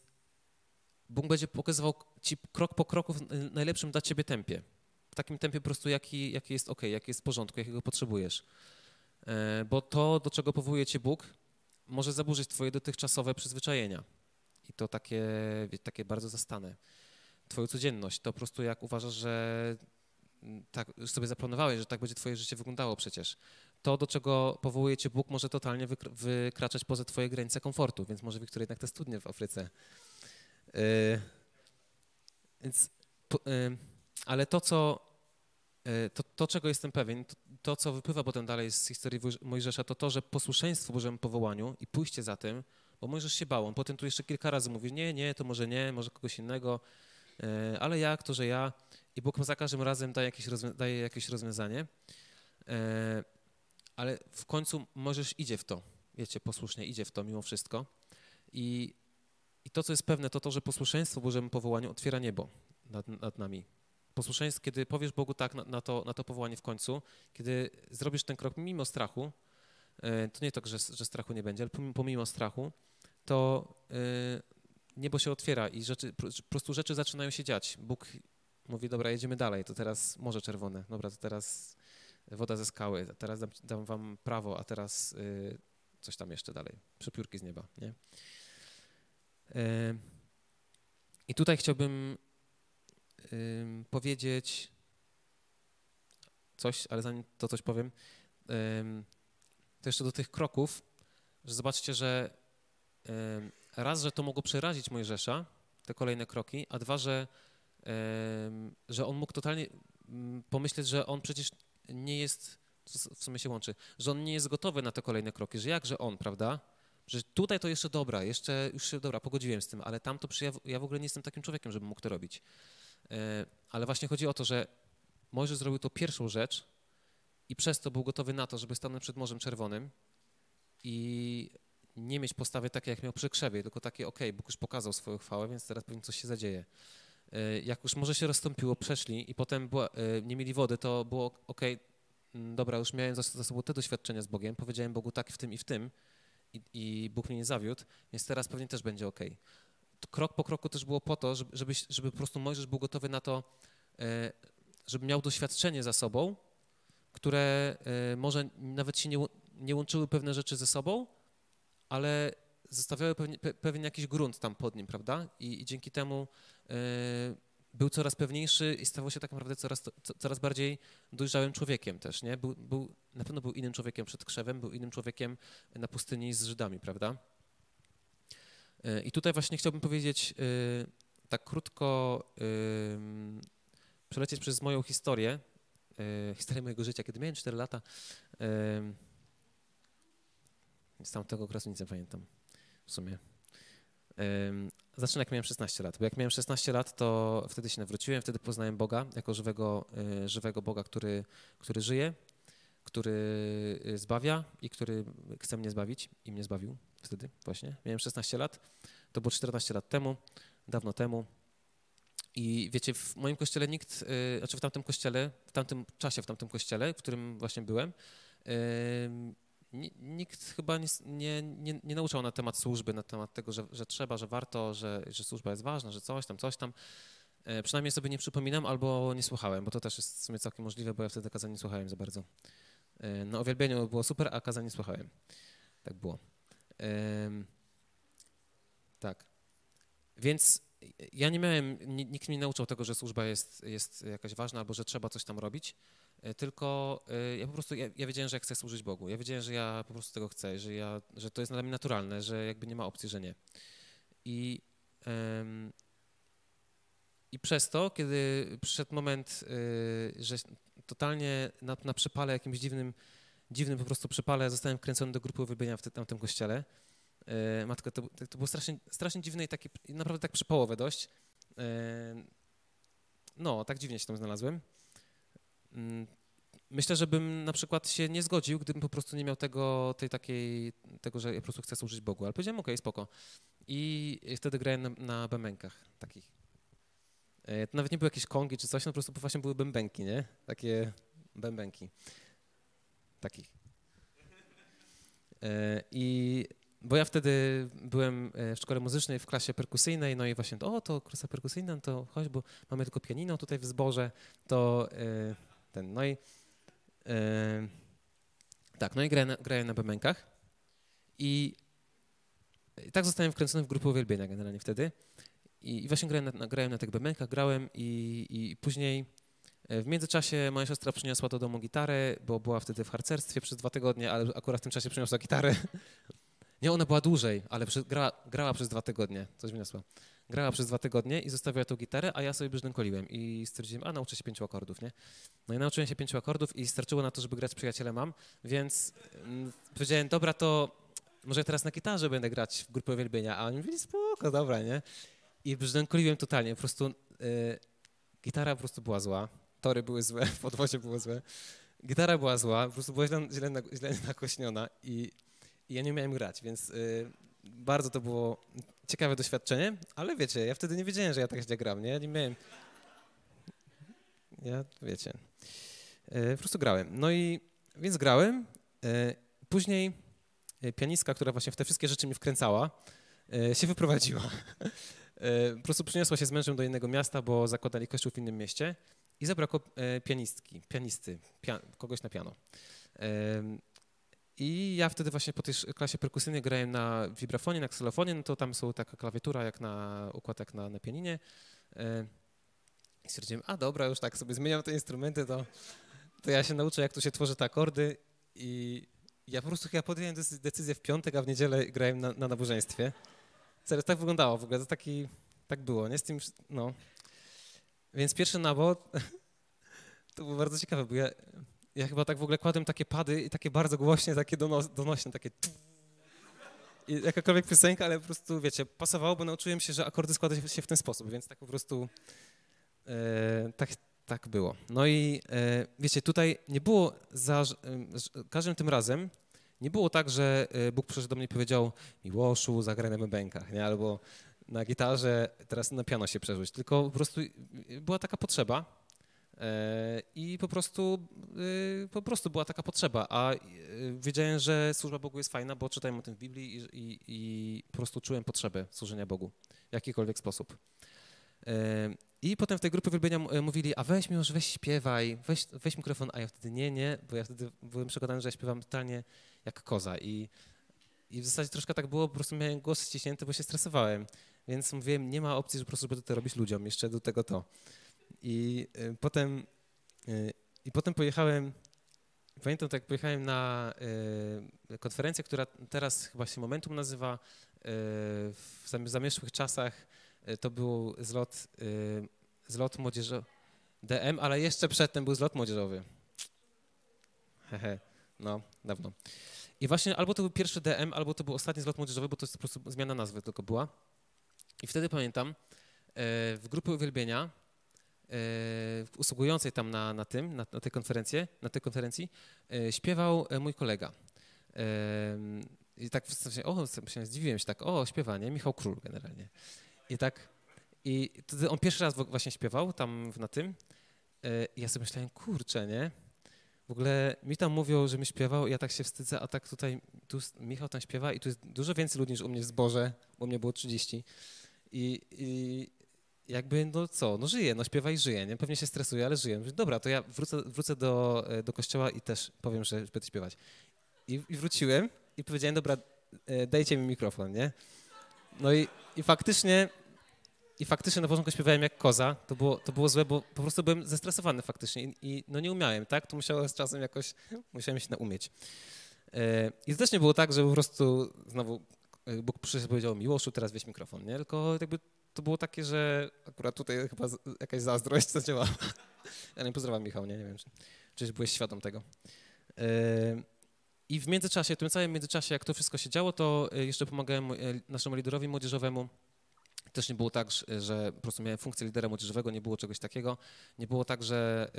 Bóg będzie pokazywał ci krok po kroku w najlepszym dla ciebie tempie. W takim tempie po prostu, jaki, jaki jest ok, jaki jest w porządku, jakiego potrzebujesz. Bo to, do czego powołuje cię Bóg, może zaburzyć twoje dotychczasowe przyzwyczajenia. I to takie, takie bardzo zastane. Twoją codzienność, to po prostu jak uważasz, że tak sobie zaplanowałeś, że tak będzie twoje życie wyglądało przecież. To, do czego powołuje cię Bóg, może totalnie wykraczać poza twoje granice komfortu, więc może Wiktor jednak te studnie w Afryce. Yy, więc, yy, ale to, co, yy, to, to, czego jestem pewien, to, to, co wypływa potem dalej z historii Mojżesza, to to, że posłuszeństwo Bożemu powołaniu i pójście za tym, bo Mojżesz się bał, on potem tu jeszcze kilka razy mówi, nie, nie, to może nie, może kogoś innego, yy, ale jak, to, że ja. I Bóg za każdym razem daje jakieś, rozwią- daje jakieś rozwiązanie. Yy, Ale w końcu Mojżesz idzie w to, wiecie, posłusznie idzie w to mimo wszystko. I, i to, co jest pewne, to to, że posłuszeństwo Bożemu powołaniu otwiera niebo nad, nad nami. Posłuszeństwo, kiedy powiesz Bogu tak na, na, to, na to powołanie w końcu, kiedy zrobisz ten krok mimo strachu, to nie tak, że, że strachu nie będzie, ale pomimo, pomimo strachu, to niebo się otwiera i rzeczy, po prostu rzeczy zaczynają się dziać. Bóg mówi, dobra, jedziemy dalej, to teraz Morze Czerwone, dobra, to teraz... woda ze skały, a teraz dam, dam wam prawo, a teraz y, coś tam jeszcze dalej, przepiórki z nieba, nie? Y, I tutaj chciałbym y, powiedzieć coś, ale zanim to coś powiem, y, to jeszcze do tych kroków, że zobaczcie, że y, raz, że to mogło przerazić Mojżesza, te kolejne kroki, a dwa, że, y, że on mógł totalnie pomyśleć, że on przecież nie jest, w sumie się łączy, że on nie jest gotowy na te kolejne kroki, że jakże on, prawda? Że tutaj to jeszcze dobra, jeszcze już się dobra, pogodziłem z tym, ale tamto przy, ja, w, ja w ogóle nie jestem takim człowiekiem, żebym mógł to robić. Yy, ale właśnie chodzi o to, że Mojżesz zrobił to pierwszą rzecz i przez to był gotowy na to, żeby stanąć przed Morzem Czerwonym i nie mieć postawy takiej, jak miał przy krzewie, tylko takie, okej, okay, Bóg już pokazał swoją chwałę, więc teraz pewnie coś się zadzieje. Jak już morze się rozstąpiło, przeszli i potem była, nie mieli wody, to było ok, dobra, już miałem za, za sobą te doświadczenia z Bogiem, powiedziałem Bogu tak w tym i w tym i, i Bóg mnie nie zawiódł, więc teraz pewnie też będzie ok. krok po kroku też było po to, żeby, żeby po prostu Mojżesz był gotowy na to, żeby miał doświadczenie za sobą, które może nawet się nie, nie łączyły pewne rzeczy ze sobą, ale zostawiały pewien, pewien jakiś grunt tam pod nim, prawda? I, i dzięki temu był coraz pewniejszy i stawał się tak naprawdę coraz, coraz bardziej dojrzałym człowiekiem też, nie? Był, był, na pewno był innym człowiekiem przed krzewem, był innym człowiekiem na pustyni z Żydami, prawda? I tutaj właśnie chciałbym powiedzieć tak krótko, przelecieć przez moją historię, historię mojego życia, kiedy miałem cztery lata. Z tamtego okresu nic nie pamiętam w sumie. Zacznę jak miałem szesnaście lat, bo jak miałem szesnaście lat, to wtedy się nawróciłem, wtedy poznałem Boga jako żywego, żywego Boga, który, który żyje, który zbawia i który chce mnie zbawić i mnie zbawił wtedy właśnie. Miałem szesnaście lat, to było czternaście lat temu, dawno temu. I wiecie, w moim kościele nikt, znaczy w tamtym kościele, w tamtym czasie, w tamtym kościele, w którym właśnie byłem, nikt chyba nie, nie, nie nauczał na temat służby, na temat tego, że, że trzeba, że warto, że, że służba jest ważna, że coś tam, coś tam. Przynajmniej sobie nie przypominam albo nie słuchałem, bo to też jest w sumie całkiem możliwe, bo ja wtedy kazań nie słuchałem za bardzo. Na uwielbieniu było super, a kazań nie słuchałem. Tak było. Tak. Więc ja nie miałem, nikt mnie nie nauczył tego, że służba jest, jest jakaś ważna albo że trzeba coś tam robić, tylko ja po prostu, ja, ja wiedziałem, że ja chcę służyć Bogu. Ja wiedziałem, że ja po prostu tego chcę, że, ja, że to jest dla mnie naturalne, że jakby nie ma opcji, że nie. I, um, i przez to, kiedy przyszedł moment, y, że totalnie na, na przypale, jakimś dziwnym, dziwnym po prostu przypale, zostałem wkręcony do grupy uwielbienia w tamtym kościele. Matko, to, to było strasznie, strasznie dziwne i takie, naprawdę tak przypałowe dość. No, tak dziwnie się tam znalazłem. Myślę, że bym na przykład się nie zgodził, gdybym po prostu nie miał tego, tej takiej, tego, że ja po prostu chcę służyć Bogu, ale powiedziałem, okej, okay, spoko. I wtedy grałem na, na bębenkach takich. To nawet nie były jakieś kongi czy coś, no po prostu właśnie były bębenki, nie? Takie bębenki. Takich. I... Bo ja wtedy byłem w szkole muzycznej, w klasie perkusyjnej, no i właśnie, o, to klasa perkusyjna, no to chodź, bo mamy tylko pianino tutaj w zborze, to yy, ten, no i yy, tak, no i grałem na, grałem na bębenkach i, i tak zostałem wkręcony w grupę uwielbienia generalnie wtedy i, i właśnie grałem na, na, grałem na tych bębenkach, grałem i, i później w międzyczasie moja siostra przyniosła do domu gitarę, bo była wtedy w harcerstwie przez dwa tygodnie, ale akurat w tym czasie przyniosła gitarę. Nie, ona była dłużej, ale przy, gra, grała przez dwa tygodnie, coś wyniosła. Grała przez dwa tygodnie i zostawiła tą gitarę, a ja sobie brzdękoliłem i stwierdziłem, a nauczę się pięciu akordów, nie? No i nauczyłem się pięciu akordów i starczyło na to, żeby grać z przyjacielem mam, więc mm, powiedziałem, dobra, to może teraz na gitarze będę grać w grupie uwielbienia, a oni mówili, spoko, dobra, nie? I brzdękoliłem totalnie, po prostu y, gitara po prostu była zła, tory były złe, podwozie było złe, gitara była zła, po prostu była źle, źle, źle nakośniona i... I ja nie umiałem grać, więc y, bardzo to było ciekawe doświadczenie, ale wiecie, ja wtedy nie wiedziałem, że ja tak źle gram, nie? Ja nie miałem... Ja, wiecie, y, po prostu grałem. No i, więc grałem. Y, później y, pianistka, która właśnie w te wszystkie rzeczy mi wkręcała, y, się wyprowadziła. Y, po prostu przyniosła się z mężem do innego miasta, bo zakładali kościół w innym mieście i zabrakło y, pianistki, pianisty, pia- kogoś na piano. Y, I ja wtedy właśnie po tej klasie perkusyjnej grałem na wibrafonie, na ksalofonie, no to tam są taka klawiatura jak na układ, jak na, na pianinie. I stwierdziłem, a dobra, już tak sobie zmieniam te instrumenty, to, to ja się nauczę, jak tu się tworzy te akordy. I ja po prostu chyba podjąłem decyzję w piątek, a w niedzielę grałem na, na nabożeństwie. Serio, tak wyglądało w ogóle, to taki, tak było, nie? Z tym, no. Więc pierwszy nabór to było bardzo ciekawe, bo ja... Ja chyba tak w ogóle kładłem takie pady i takie bardzo głośne, takie dono, donośne, takie i jakakolwiek piosenka, ale po prostu, wiecie, pasowało, bo nauczyłem się, że akordy składa się w ten sposób, więc tak po prostu e, tak, tak było. No i e, wiecie, tutaj nie było, za, każdym tym razem nie było tak, że Bóg przyszedł do mnie i powiedział Miłoszu, zagraj na bębenkach, nie? Albo na gitarze, teraz na piano się przerzuć, tylko po prostu była taka potrzeba, I po prostu, po prostu była taka potrzeba, a wiedziałem, że służba Bogu jest fajna, bo czytałem o tym w Biblii i, i, i po prostu czułem potrzebę służenia Bogu w jakikolwiek sposób. I potem w tej grupie uwielbienia mówili, a weź mi już, weź śpiewaj, weź, weź mikrofon, a ja wtedy nie, nie, bo ja wtedy byłem przekonany, że ja śpiewam totalnie jak koza i, i w zasadzie troszkę tak było, po prostu miałem głos ściśnięty, bo się stresowałem, więc mówiłem, nie ma opcji, że po prostu będę to robić ludziom, jeszcze do tego to. I y, potem, y, i potem pojechałem, pamiętam tak, pojechałem na y, konferencję, która teraz chyba się Momentum nazywa, y, w zamierzchłych czasach y, to był zlot, y, zlot młodzieżowy, D M, ale jeszcze przedtem był zlot młodzieżowy. Hehe, no, dawno. I właśnie albo to był pierwszy D M, albo to był ostatni zlot młodzieżowy, bo to jest po prostu zmiana nazwy tylko była. I wtedy pamiętam, y, w grupie uwielbienia, usługującej tam na, na tym, na, na tej konferencji, na tej konferencji śpiewał mój kolega. I tak w sensie, o, zdziwiłem się tak, o, śpiewa, nie? Michał Król generalnie. I tak, i wtedy on pierwszy raz właśnie śpiewał tam na tym. I ja sobie myślałem, kurczę, nie? W ogóle mi tam mówią, że mi śpiewał i ja tak się wstydzę, a tak tutaj, tu Michał tam śpiewa i tu jest dużo więcej ludzi niż u mnie w zborze, u mnie było trzydzieści. I, i jakby, no co, no żyję, no śpiewa i żyję, nie? Pewnie się stresuje, ale żyję. Mówię, dobra, to ja wrócę, wrócę do, do kościoła i też powiem, że będę śpiewać. I, i wróciłem i powiedziałem, dobra, dajcie mi mikrofon, nie? No i, i faktycznie, i faktycznie na początku śpiewałem jak koza, to było, to było złe, bo po prostu byłem zestresowany faktycznie i, i no nie umiałem, tak? To musiało z czasem jakoś, musiałem się naumieć. I to też nie było tak, że po prostu znowu Bóg przyszedł i powiedział, Miłoszu, teraz weź mikrofon, nie? Tylko jakby to było takie, że akurat tutaj chyba jakaś zazdrość zadziałała. Ja nie pozdrawiam, Michał, nie, nie wiem, czy, czy byłeś świadom tego. I w międzyczasie, w tym całym międzyczasie, jak to wszystko się działo, to jeszcze pomagałem naszemu liderowi młodzieżowemu. Też nie było tak, że po prostu miałem funkcję lidera młodzieżowego, nie było czegoś takiego. Nie było tak, że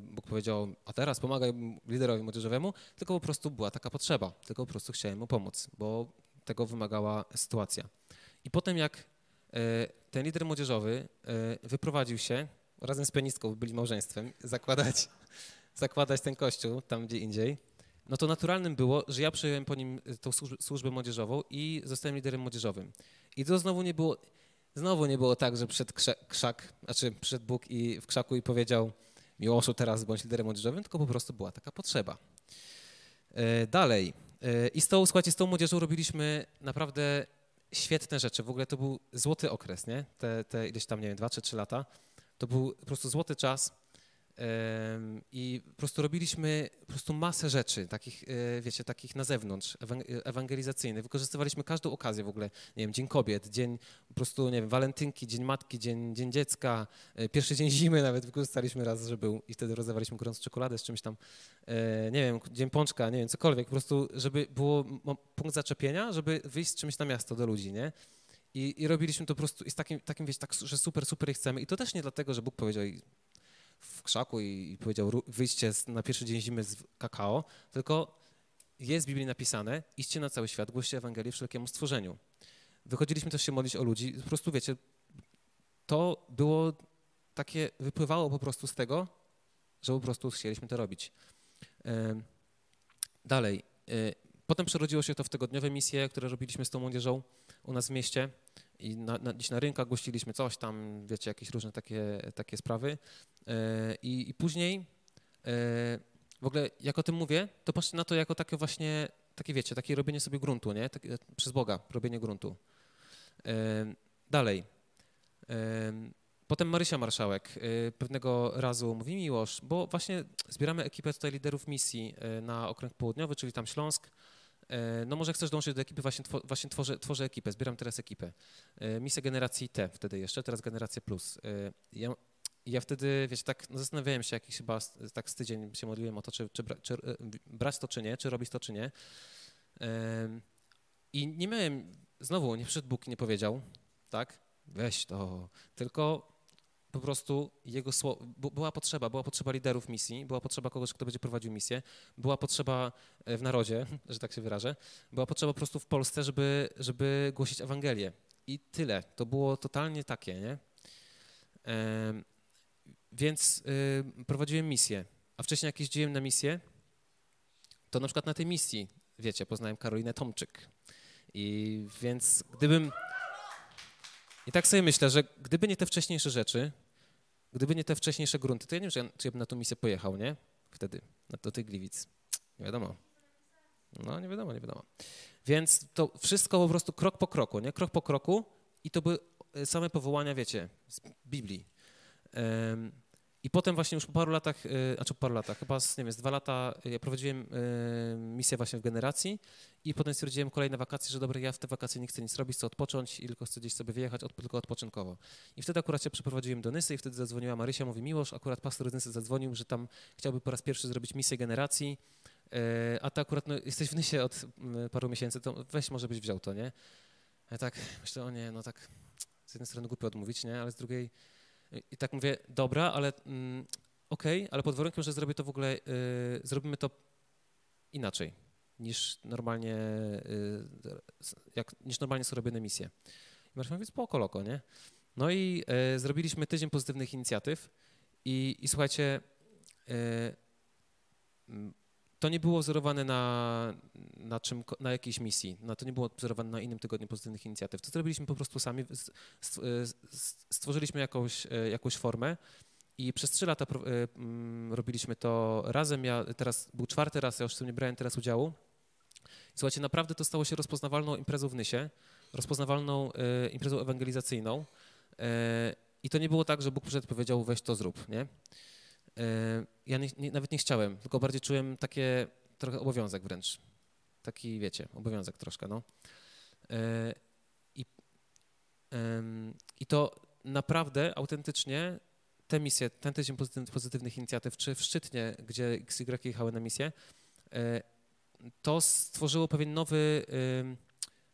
Bóg powiedział, a teraz pomagaj liderowi młodzieżowemu, tylko po prostu była taka potrzeba, tylko po prostu chciałem mu pomóc, bo tego wymagała sytuacja. I potem jak ten lider młodzieżowy wyprowadził się, razem z pianistką byli małżeństwem, zakładać, zakładać ten kościół tam gdzie indziej, no to naturalnym było, że ja przejąłem po nim tą służbę młodzieżową i zostałem liderem młodzieżowym. I to znowu nie było, znowu nie było tak, że przyszedł krzak, znaczy przyszedł Bóg i w krzaku i powiedział, Miłoszu, teraz bądź liderem młodzieżowym, tylko po prostu była taka potrzeba. Dalej. I z tą, słuchajcie, z tą młodzieżą robiliśmy naprawdę świetne rzeczy. W ogóle to był złoty okres, nie? Te, te ileś tam, nie wiem, dwa czy trzy lata. To był po prostu złoty czas i po prostu robiliśmy po prostu masę rzeczy, takich, wiecie, takich na zewnątrz, ewangelizacyjnych. Wykorzystywaliśmy każdą okazję w ogóle, nie wiem, Dzień Kobiet, dzień po prostu, nie wiem, Walentynki, Dzień Matki, Dzień, dzień Dziecka, pierwszy dzień zimy nawet wykorzystaliśmy raz, że był i wtedy rozdawaliśmy gorącą czekoladę z czymś tam, nie wiem, Dzień Pączka, nie wiem, cokolwiek, po prostu, żeby było punkt zaczepienia, żeby wyjść z czymś na miasto do ludzi, nie? I, i robiliśmy to po prostu i z takim, takim wiecie, tak, że super, super chcemy i to też nie dlatego, że Bóg powiedział w krzaku i powiedział, wyjdźcie na pierwszy dzień zimy z kakao, tylko jest w Biblii napisane, idźcie na cały świat, głoście Ewangelię wszelkiemu stworzeniu. Wychodziliśmy też się modlić o ludzi, po prostu wiecie, to było takie, wypływało po prostu z tego, że po prostu chcieliśmy to robić. Dalej, potem przerodziło się to w tygodniowe misje, które robiliśmy z tą młodzieżą u nas w mieście. I na, na, gdzieś na rynkach gościliśmy coś tam, wiecie, jakieś różne takie, takie sprawy. Yy, I później, yy, w ogóle jak o tym mówię, to patrzcie na to jako takie właśnie, takie wiecie, takie robienie sobie gruntu, nie? Takie, przez Boga robienie gruntu. Yy, dalej. Yy, potem Marysia Marszałek yy, pewnego razu mówi Miłosz, bo właśnie zbieramy ekipę tutaj liderów misji yy, na okręg południowy, czyli tam Śląsk. No może chcesz dążyć do ekipy, właśnie, two, właśnie tworzę, tworzę ekipę, zbieram teraz ekipę. Misja generacji T wtedy jeszcze, teraz generacja plus. Ja, ja wtedy, wiecie, tak no zastanawiałem się jakiś chyba, tak z tydzień się modliłem o to, czy, czy, bra, czy brać to, czy nie, czy robić to, czy nie. I nie miałem, znowu nie przyszedł Bóg i nie powiedział, tak, weź to, tylko po prostu jego słowo, była potrzeba, była potrzeba liderów misji, była potrzeba kogoś, kto będzie prowadził misję, była potrzeba w narodzie, że tak się wyrażę, była potrzeba po prostu w Polsce, żeby, żeby głosić Ewangelię. I tyle. To było totalnie takie, nie? Więc y, prowadziłem misję, a wcześniej jak jeździłem na misję, to na przykład na tej misji, wiecie, poznałem Karolinę Tomczyk. I więc gdybym... I tak sobie myślę, że gdyby nie te wcześniejsze rzeczy, gdyby nie te wcześniejsze grunty, to ja nie wiem, czy ja bym na tą misję pojechał, nie? Wtedy, do tych Gliwic. Nie wiadomo. No, nie wiadomo, nie wiadomo. Więc to wszystko po prostu krok po kroku, nie? Krok po kroku i to były same powołania, wiecie, z Biblii. I potem właśnie już po paru latach, znaczy po paru latach, chyba z, nie wiem, z dwa lata ja prowadziłem misję właśnie w Generacji i potem stwierdziłem kolejne wakacje, że dobra, ja w te wakacje nie chcę nic robić, chcę odpocząć i tylko chcę gdzieś sobie wyjechać, od, tylko odpoczynkowo. I wtedy akurat się przeprowadziłem do Nysy i wtedy zadzwoniła Marysia, mówi Miłosz, akurat pastor z Nysy zadzwonił, że tam chciałby po raz pierwszy zrobić misję Generacji, a ty akurat no, jesteś w Nysie od paru miesięcy, to weź może byś wziął to, nie? Ja tak myślę, o nie, no tak z jednej strony głupio odmówić, nie, ale z drugiej... I tak mówię, dobra, ale mm, okej, okay, ale pod warunkiem, że zrobię to w ogóle, y, zrobimy to inaczej niż normalnie, y, jak, niż normalnie są robione misje. I Marysia mówi, spoko, loko, nie? No i y, zrobiliśmy Tydzień Pozytywnych Inicjatyw i, i słuchajcie, y, to nie było wzorowane na, na, czym, na jakiejś misji, na, to nie było wzorowane na innym tygodniu pozytywnych inicjatyw. To zrobiliśmy po prostu sami, stworzyliśmy jakąś, jakąś formę i przez trzy lata robiliśmy to razem. Ja teraz był czwarty raz, ja już w tym nie brałem teraz udziału. Słuchajcie, naprawdę to stało się rozpoznawalną imprezą w Nysie, rozpoznawalną imprezą ewangelizacyjną i to nie było tak, że Bóg przyszedł i powiedział, weź to zrób, nie? Ja nie, nie, nawet nie chciałem, tylko bardziej czułem takie trochę obowiązek wręcz. Taki, wiecie, obowiązek troszkę, no. I, i to naprawdę, autentycznie te misje, ten tydzień pozytywnych inicjatyw, czy w Szczytnie, gdzie X Y jechały na misję, to stworzyło pewien nowy,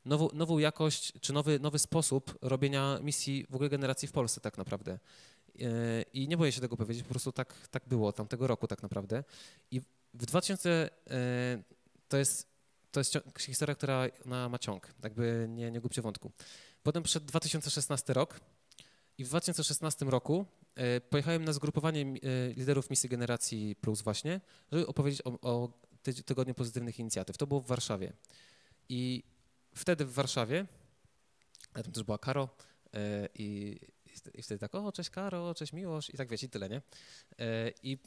nową, nową jakość, czy nowy, nowy sposób robienia misji w ogóle Generacji w Polsce tak naprawdę. I nie boję się tego powiedzieć, po prostu tak, tak było tamtego roku tak naprawdę. I w dwa tysiące, to jest, to jest historia, która ona ma ciąg, jakby nie, nie głupcie wątku. Potem przyszedł dwa tysiące szesnasty rok i w dwa tysiące szesnastym roku pojechałem na zgrupowanie liderów misji Generacji Plus właśnie, żeby opowiedzieć o, o Tygodniu Pozytywnych Inicjatyw. To było w Warszawie. I wtedy w Warszawie, a tam też była Karo i I wtedy tak, o, cześć Karo, cześć Miłosz i tak wiecie, i tyle, nie? I,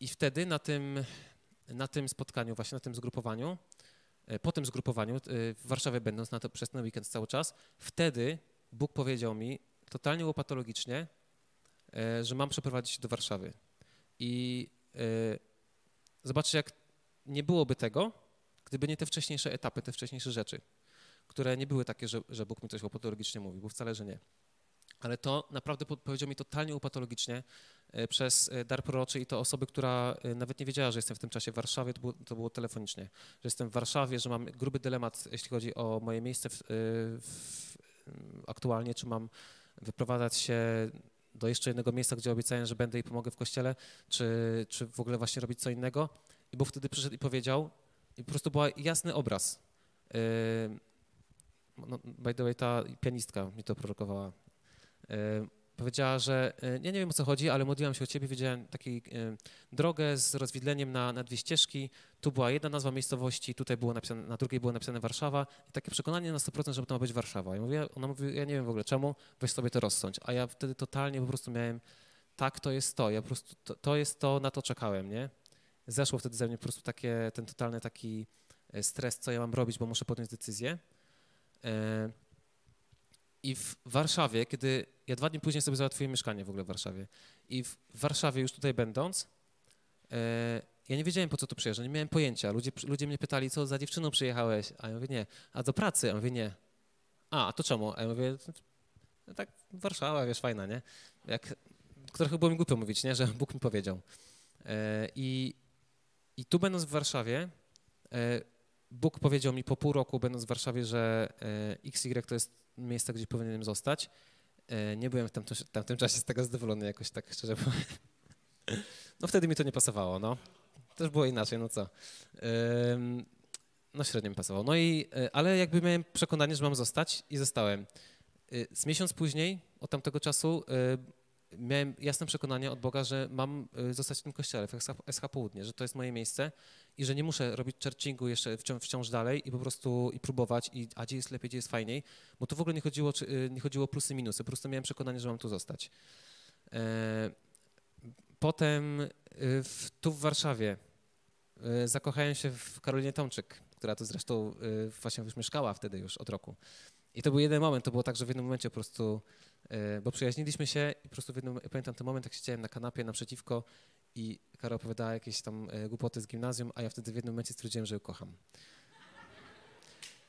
i wtedy na tym, na tym spotkaniu, właśnie na tym zgrupowaniu, po tym zgrupowaniu, w Warszawie będąc na to, przez ten weekend cały czas, wtedy Bóg powiedział mi totalnie łopatologicznie, że mam przeprowadzić się do Warszawy. I zobaczcie, jak nie byłoby tego, gdyby nie te wcześniejsze etapy, te wcześniejsze rzeczy, które nie były takie, że, że Bóg mi coś łopatologicznie mówi, bo wcale, że nie. Ale to naprawdę powiedział mi totalnie łopatologicznie przez dar proroczy i to osoby, która nawet nie wiedziała, że jestem w tym czasie w Warszawie, to było, to było telefonicznie, że jestem w Warszawie, że mam gruby dylemat, jeśli chodzi o moje miejsce w, w, aktualnie, czy mam wyprowadzać się do jeszcze jednego miejsca, gdzie obiecałem, że będę i pomogę w kościele, czy, czy w ogóle właśnie robić co innego. I Bóg wtedy przyszedł i powiedział, i po prostu był jasny obraz. Yy, No, by the way, ta pianistka mi to prorokowała. Yy, powiedziała, że yy, ja nie wiem, o co chodzi, ale modliłam się o ciebie, widziałem taką yy, drogę z rozwidleniem na, na dwie ścieżki. Tu była jedna nazwa miejscowości, tutaj było napisane, na drugiej było napisane Warszawa. I takie przekonanie na sto procent, że to ma być Warszawa. I mówię, ona mówi, ja nie wiem w ogóle czemu, weź sobie to rozsądź. A ja wtedy totalnie po prostu miałem, tak, to jest to, ja po prostu, to, to jest to, na to czekałem, nie? Zeszło wtedy ze mnie po prostu takie, ten totalny taki stres, co ja mam robić, bo muszę podjąć decyzję. I w Warszawie, kiedy ja dwa dni później sobie załatwiłem mieszkanie w ogóle w Warszawie i w Warszawie już tutaj będąc, ja nie wiedziałem, po co tu przyjeżdżam, nie miałem pojęcia. Ludzie, ludzie mnie pytali, co za dziewczyną przyjechałeś, a ja mówię nie, a do pracy, a ja mówię nie, a, a to czemu, a ja mówię tak Warszawa, wiesz, fajna, nie, jak, trochę było mi głupio mówić, nie, że Bóg mi powiedział. I, i tu będąc w Warszawie, Bóg powiedział mi po pół roku, będąc w Warszawie, że X Y to jest miejsce, gdzie powinienem zostać. Nie byłem w tamtym, tamtym czasie z tego zadowolony jakoś, tak szczerze powiem. No wtedy mi to nie pasowało, no. Też było inaczej, no co. No średnio mi pasowało. No i, ale jakby miałem przekonanie, że mam zostać i zostałem. Z miesiąc później od tamtego czasu miałem jasne przekonanie od Boga, że mam zostać w tym kościele, w S H Południe, że to jest moje miejsce i że nie muszę robić churchingu jeszcze wciąż, wciąż dalej i po prostu i próbować, i, a gdzie jest lepiej, gdzie jest fajniej, bo tu w ogóle nie chodziło, nie chodziło o plusy, minusy, po prostu miałem przekonanie, że mam tu zostać. Potem w, tu w Warszawie zakochałem się w Karolinie Tomczyk, która tu zresztą właśnie już mieszkała wtedy już od roku. I to był jeden moment, to było tak, że w jednym momencie po prostu, bo przyjaźniliśmy się i po prostu w jednym, pamiętam ten moment, jak siedziałem na kanapie naprzeciwko i Kara opowiadała jakieś tam głupoty z gimnazjum, a ja wtedy w jednym momencie stwierdziłem, że ją kocham.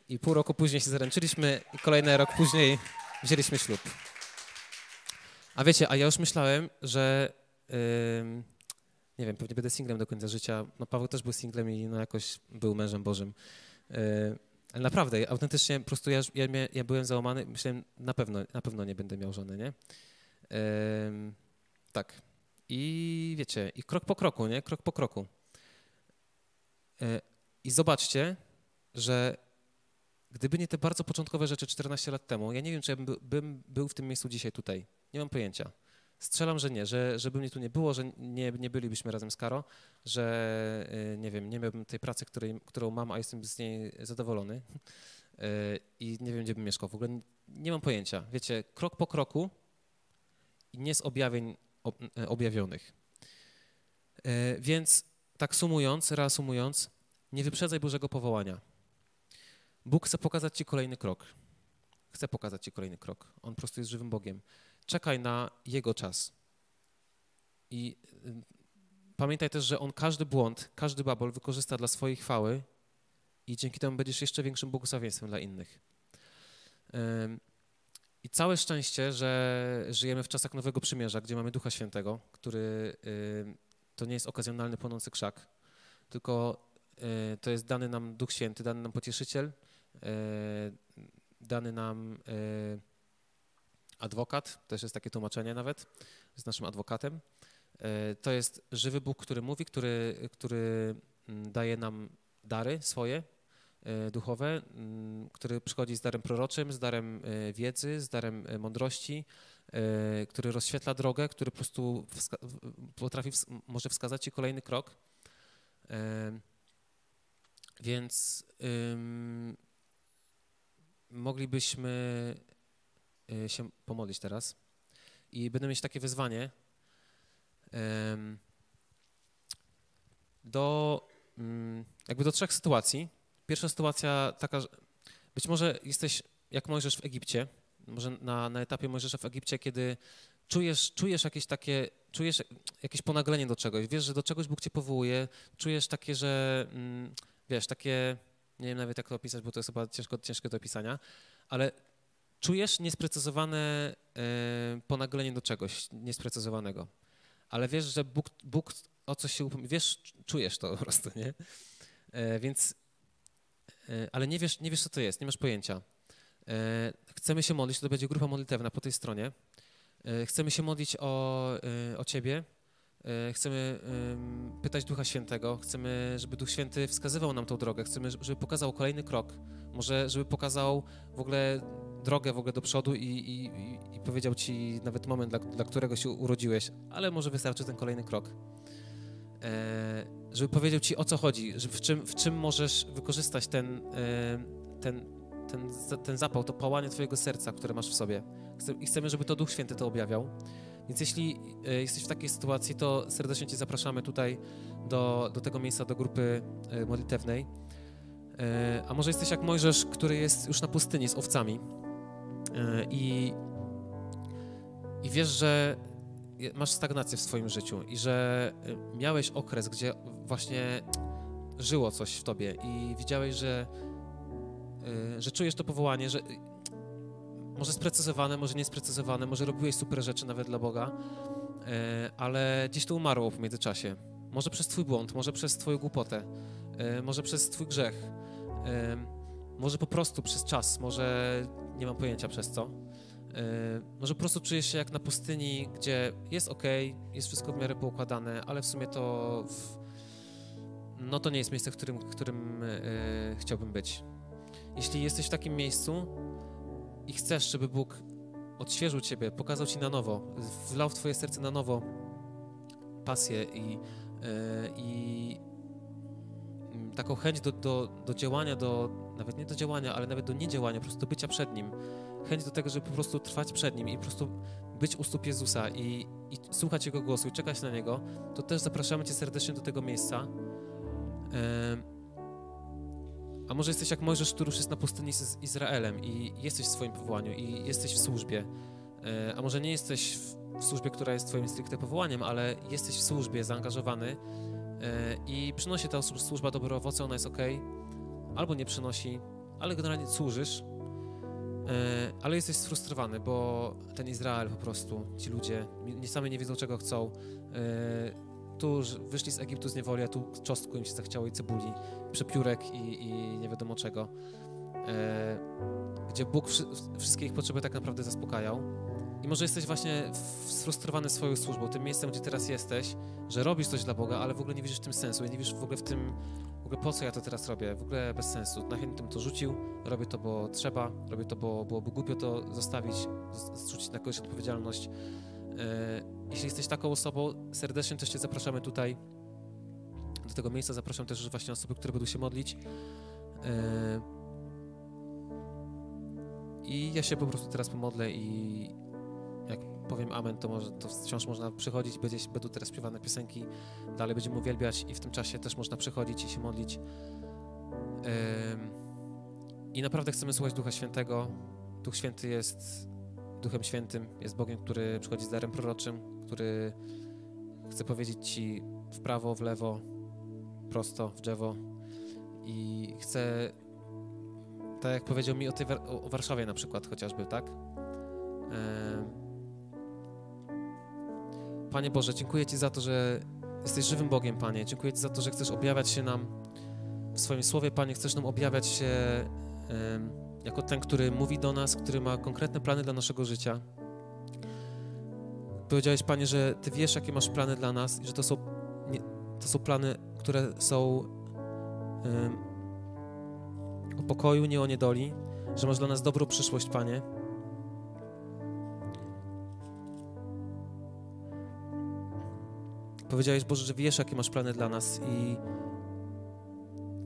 I pół roku później się zaręczyliśmy i kolejny rok później wzięliśmy ślub. A wiecie, a ja już myślałem, że yy, nie wiem, pewnie będę singlem do końca życia. No Paweł też był singlem i no jakoś był mężem Bożym. Yy, Ale naprawdę, autentycznie po prostu ja, ja, ja byłem załamany, myślałem, na pewno, na pewno nie będę miał żony, nie? Yy, tak. I wiecie, i krok po kroku, nie? Krok po kroku. Yy, I zobaczcie, że gdyby nie te bardzo początkowe rzeczy czternaście lat temu, ja nie wiem, czy ja bym, bym był w tym miejscu dzisiaj tutaj. Nie mam pojęcia. Strzelam, że nie, że, że by mnie tu nie było, że nie, nie bylibyśmy razem z Karo, że nie wiem, nie miałbym tej pracy, której, którą mam, a jestem z niej zadowolony i nie wiem, gdzie bym mieszkał. W ogóle nie, nie mam pojęcia. Wiecie, krok po kroku i nie z objawień ob, objawionych. Więc tak sumując, reasumując, nie wyprzedzaj Bożego powołania. Bóg chce pokazać ci kolejny krok. Chce pokazać ci kolejny krok. On po prostu jest żywym Bogiem. Czekaj na Jego czas. I pamiętaj też, że On każdy błąd, każdy babol wykorzysta dla swojej chwały i dzięki temu będziesz jeszcze większym błogosławieństwem dla innych. I całe szczęście, że żyjemy w czasach Nowego Przymierza, gdzie mamy Ducha Świętego, który to nie jest okazjonalny płonący krzak, tylko to jest dany nam Duch Święty, dany nam Pocieszyciel, dany nam... Adwokat, też jest takie tłumaczenie nawet, z naszym adwokatem. To jest żywy Bóg, który mówi, który, który daje nam dary swoje, duchowe, który przychodzi z darem proroczym, z darem wiedzy, z darem mądrości, który rozświetla drogę, który po prostu potrafi, może wskazać ci kolejny krok. Więc ym, moglibyśmy... się pomodlić teraz i będę mieć takie wyzwanie um, do um, jakby do trzech sytuacji. Pierwsza sytuacja taka, że być może jesteś jak Mojżesz w Egipcie, może na, na etapie Mojżesza w Egipcie, kiedy czujesz, czujesz jakieś takie, czujesz jakieś ponaglenie do czegoś, wiesz, że do czegoś Bóg cię powołuje, czujesz takie, że mm, wiesz, takie, nie wiem nawet jak to opisać, bo to jest chyba ciężko, ciężkie do opisania, ale czujesz niesprecyzowane y, ponaglenie do czegoś niesprecyzowanego, ale wiesz, że Bóg, Bóg o coś się upomina, wiesz, czujesz to po prostu, nie? Y, więc, y, ale nie wiesz, nie wiesz, co to jest, nie masz pojęcia. Y, chcemy się modlić, to będzie grupa modlitewna po tej stronie. Y, chcemy się modlić o, y, o Ciebie, y, chcemy y, pytać Ducha Świętego, chcemy, żeby Duch Święty wskazywał nam tą drogę, chcemy, żeby pokazał kolejny krok, może żeby pokazał w ogóle... drogę w ogóle do przodu i, i, i powiedział ci nawet moment, dla, dla którego się urodziłeś, ale może wystarczy ten kolejny krok. E, żeby powiedział ci, o co chodzi, że w, czym, w czym możesz wykorzystać ten, e, ten, ten, ten zapał, to pałanie twojego serca, które masz w sobie. I chcemy, żeby to Duch Święty to objawiał. Więc jeśli e, jesteś w takiej sytuacji, to serdecznie cię zapraszamy tutaj do, do tego miejsca, do grupy e, modlitewnej. E, a może jesteś jak Mojżesz, który jest już na pustyni z owcami, I, i wiesz, że masz stagnację w swoim życiu i że miałeś okres, gdzie właśnie żyło coś w tobie i widziałeś, że, że czujesz to powołanie, że może sprecyzowane, może niesprecyzowane, może robiłeś super rzeczy nawet dla Boga, ale gdzieś to umarło w międzyczasie. Może przez twój błąd, może przez twoją głupotę, może przez twój grzech, może po prostu przez czas, może nie mam pojęcia przez co. Yy, może po prostu czujesz się jak na pustyni, gdzie jest okej, jest wszystko w miarę poukładane, ale w sumie to w... no to nie jest miejsce, w którym, którym yy, chciałbym być. Jeśli jesteś w takim miejscu i chcesz, żeby Bóg odświeżył Ciebie, pokazał Ci na nowo, wlał w Twoje serce na nowo pasję i, i taką chęć do, do, do działania, do, nawet nie do działania, ale nawet do niedziałania, po prostu do bycia przed Nim. Chęć do tego, żeby po prostu trwać przed Nim i po prostu być u stóp Jezusa i, i słuchać Jego głosu i czekać na Niego, to też zapraszamy Cię serdecznie do tego miejsca. A może jesteś jak Mojżesz, który już jest na pustyni z Izraelem i jesteś w swoim powołaniu i jesteś w służbie. A może nie jesteś w służbie, która jest Twoim stricte powołaniem, ale jesteś w służbie zaangażowany i przynosi ta służba dobre owoce, ona jest okej, albo nie przynosi, ale generalnie służysz, ale jesteś sfrustrowany, bo ten Izrael po prostu, ci ludzie sami nie wiedzą, czego chcą. Tu wyszli z Egiptu z niewoli, a tu czosnku im się zachciało i cebuli, przepiórek i, i nie wiadomo czego. Gdzie Bóg wszystkie ich potrzeby tak naprawdę zaspokajał. I może jesteś właśnie sfrustrowany swoją służbą, tym miejscem, gdzie teraz jesteś, że robisz coś dla Boga, ale w ogóle nie widzisz w tym sensu i nie widzisz w ogóle w tym, w ogóle po co ja to teraz robię, w ogóle bez sensu. Na chętnym to rzucił, robię to, bo trzeba, robię to, bo byłoby głupio to zostawić, zrzucić na kogoś odpowiedzialność. Jeśli jesteś taką osobą, serdecznie też Cię zapraszamy tutaj do tego miejsca. Zapraszam też właśnie osoby, które będą się modlić. I ja się po prostu teraz pomodlę i jak powiem amen, to, może, to wciąż można przychodzić, będzie, będą teraz śpiewane piosenki, dalej będziemy uwielbiać i w tym czasie też można przychodzić i się modlić. I naprawdę chcemy słuchać Ducha Świętego. Duch Święty jest Duchem Świętym, jest Bogiem, który przychodzi z darem proroczym, który chce powiedzieć Ci w prawo, w lewo, prosto, w drzewo i chce, tak jak powiedział mi o, tej, o Warszawie na przykład chociażby, tak? Panie Boże, dziękuję Ci za to, że jesteś żywym Bogiem, Panie. Dziękuję Ci za to, że chcesz objawiać się nam w swoim słowie, Panie. Chcesz nam objawiać się jako ten, który mówi do nas, który ma konkretne plany dla naszego życia. Powiedziałeś, Panie, że Ty wiesz, jakie masz plany dla nas i że to są, nie, to są plany, które są um, o pokoju, nie o niedoli, że masz dla nas dobrą przyszłość, Panie. Powiedziałeś, Boże, że wiesz, jakie masz plany dla nas i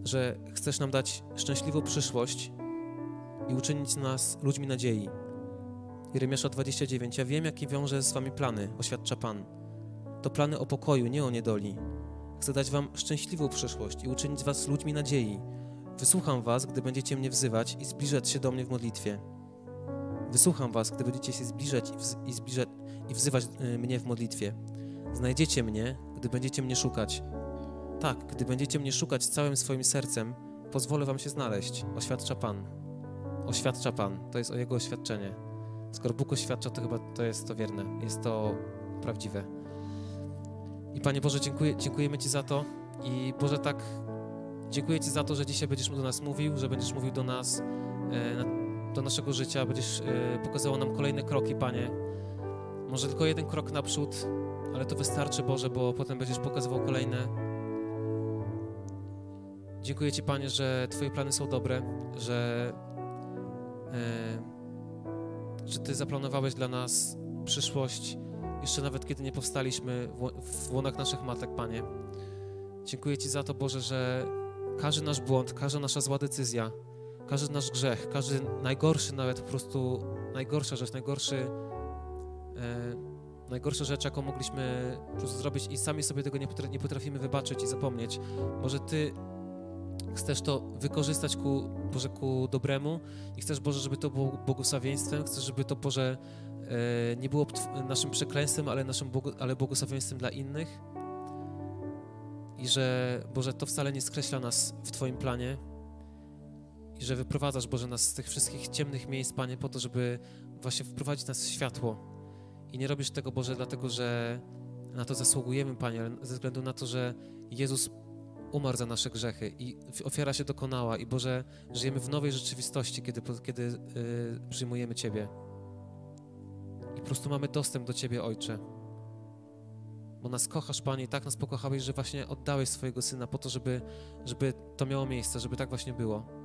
że chcesz nam dać szczęśliwą przyszłość i uczynić nas ludźmi nadziei. Jeremiasza dwadzieścia dziewięć. Ja wiem, jakie wiąże z wami plany, oświadcza Pan. To plany o pokoju, nie o niedoli. Chcę dać wam szczęśliwą przyszłość i uczynić was ludźmi nadziei. Wysłucham was, gdy będziecie mnie wzywać i zbliżać się do mnie w modlitwie. Wysłucham was, gdy będziecie się zbliżać i, wz i, zbliżać i wzywać mnie w modlitwie. Znajdziecie mnie, gdy będziecie mnie szukać. Tak, gdy będziecie mnie szukać całym swoim sercem, pozwolę wam się znaleźć, oświadcza Pan. Oświadcza Pan, to jest o Jego oświadczenie. Skoro Bóg oświadcza, to chyba to jest to wierne, jest to prawdziwe. I Panie Boże, dziękuję, dziękujemy Ci za to i Boże, tak dziękuję Ci za to, że dzisiaj będziesz do nas mówił, że będziesz mówił do nas, do naszego życia, będziesz pokazywał nam kolejne kroki, Panie. Może tylko jeden krok naprzód, ale to wystarczy, Boże, bo potem będziesz pokazywał kolejne. Dziękuję Ci, Panie, że Twoje plany są dobre, że Yy, że Ty zaplanowałeś dla nas przyszłość, jeszcze nawet kiedy nie powstaliśmy w łonach naszych matek, Panie. Dziękuję Ci za to, Boże, że każdy nasz błąd, każda nasza zła decyzja, każdy nasz grzech, każdy najgorszy nawet, po prostu najgorsza rzecz, najgorszy, yy, najgorsza rzecz, jaką mogliśmy po prostu zrobić i sami sobie tego nie, potra- nie potrafimy wybaczyć i zapomnieć. Boże, Ty chcesz to wykorzystać ku, Boże, ku dobremu i chcesz, Boże, żeby to było błogosławieństwem, chcesz, żeby to, Boże, nie było naszym przekleństwem, ale, naszym błogo, ale błogosławieństwem dla innych i że, Boże, to wcale nie skreśla nas w Twoim planie i że wyprowadzasz, Boże, nas z tych wszystkich ciemnych miejsc, Panie, po to, żeby właśnie wprowadzić nas w światło i nie robisz tego, Boże, dlatego, że na to zasługujemy, Panie, ale ze względu na to, że Jezus umarł za nasze grzechy i ofiara się dokonała i Boże, żyjemy w nowej rzeczywistości, kiedy, kiedy yy, przyjmujemy Ciebie i po prostu mamy dostęp do Ciebie, Ojcze, bo nas kochasz, Panie, i tak nas pokochałeś, że właśnie oddałeś swojego Syna po to, żeby, żeby to miało miejsce, żeby tak właśnie było.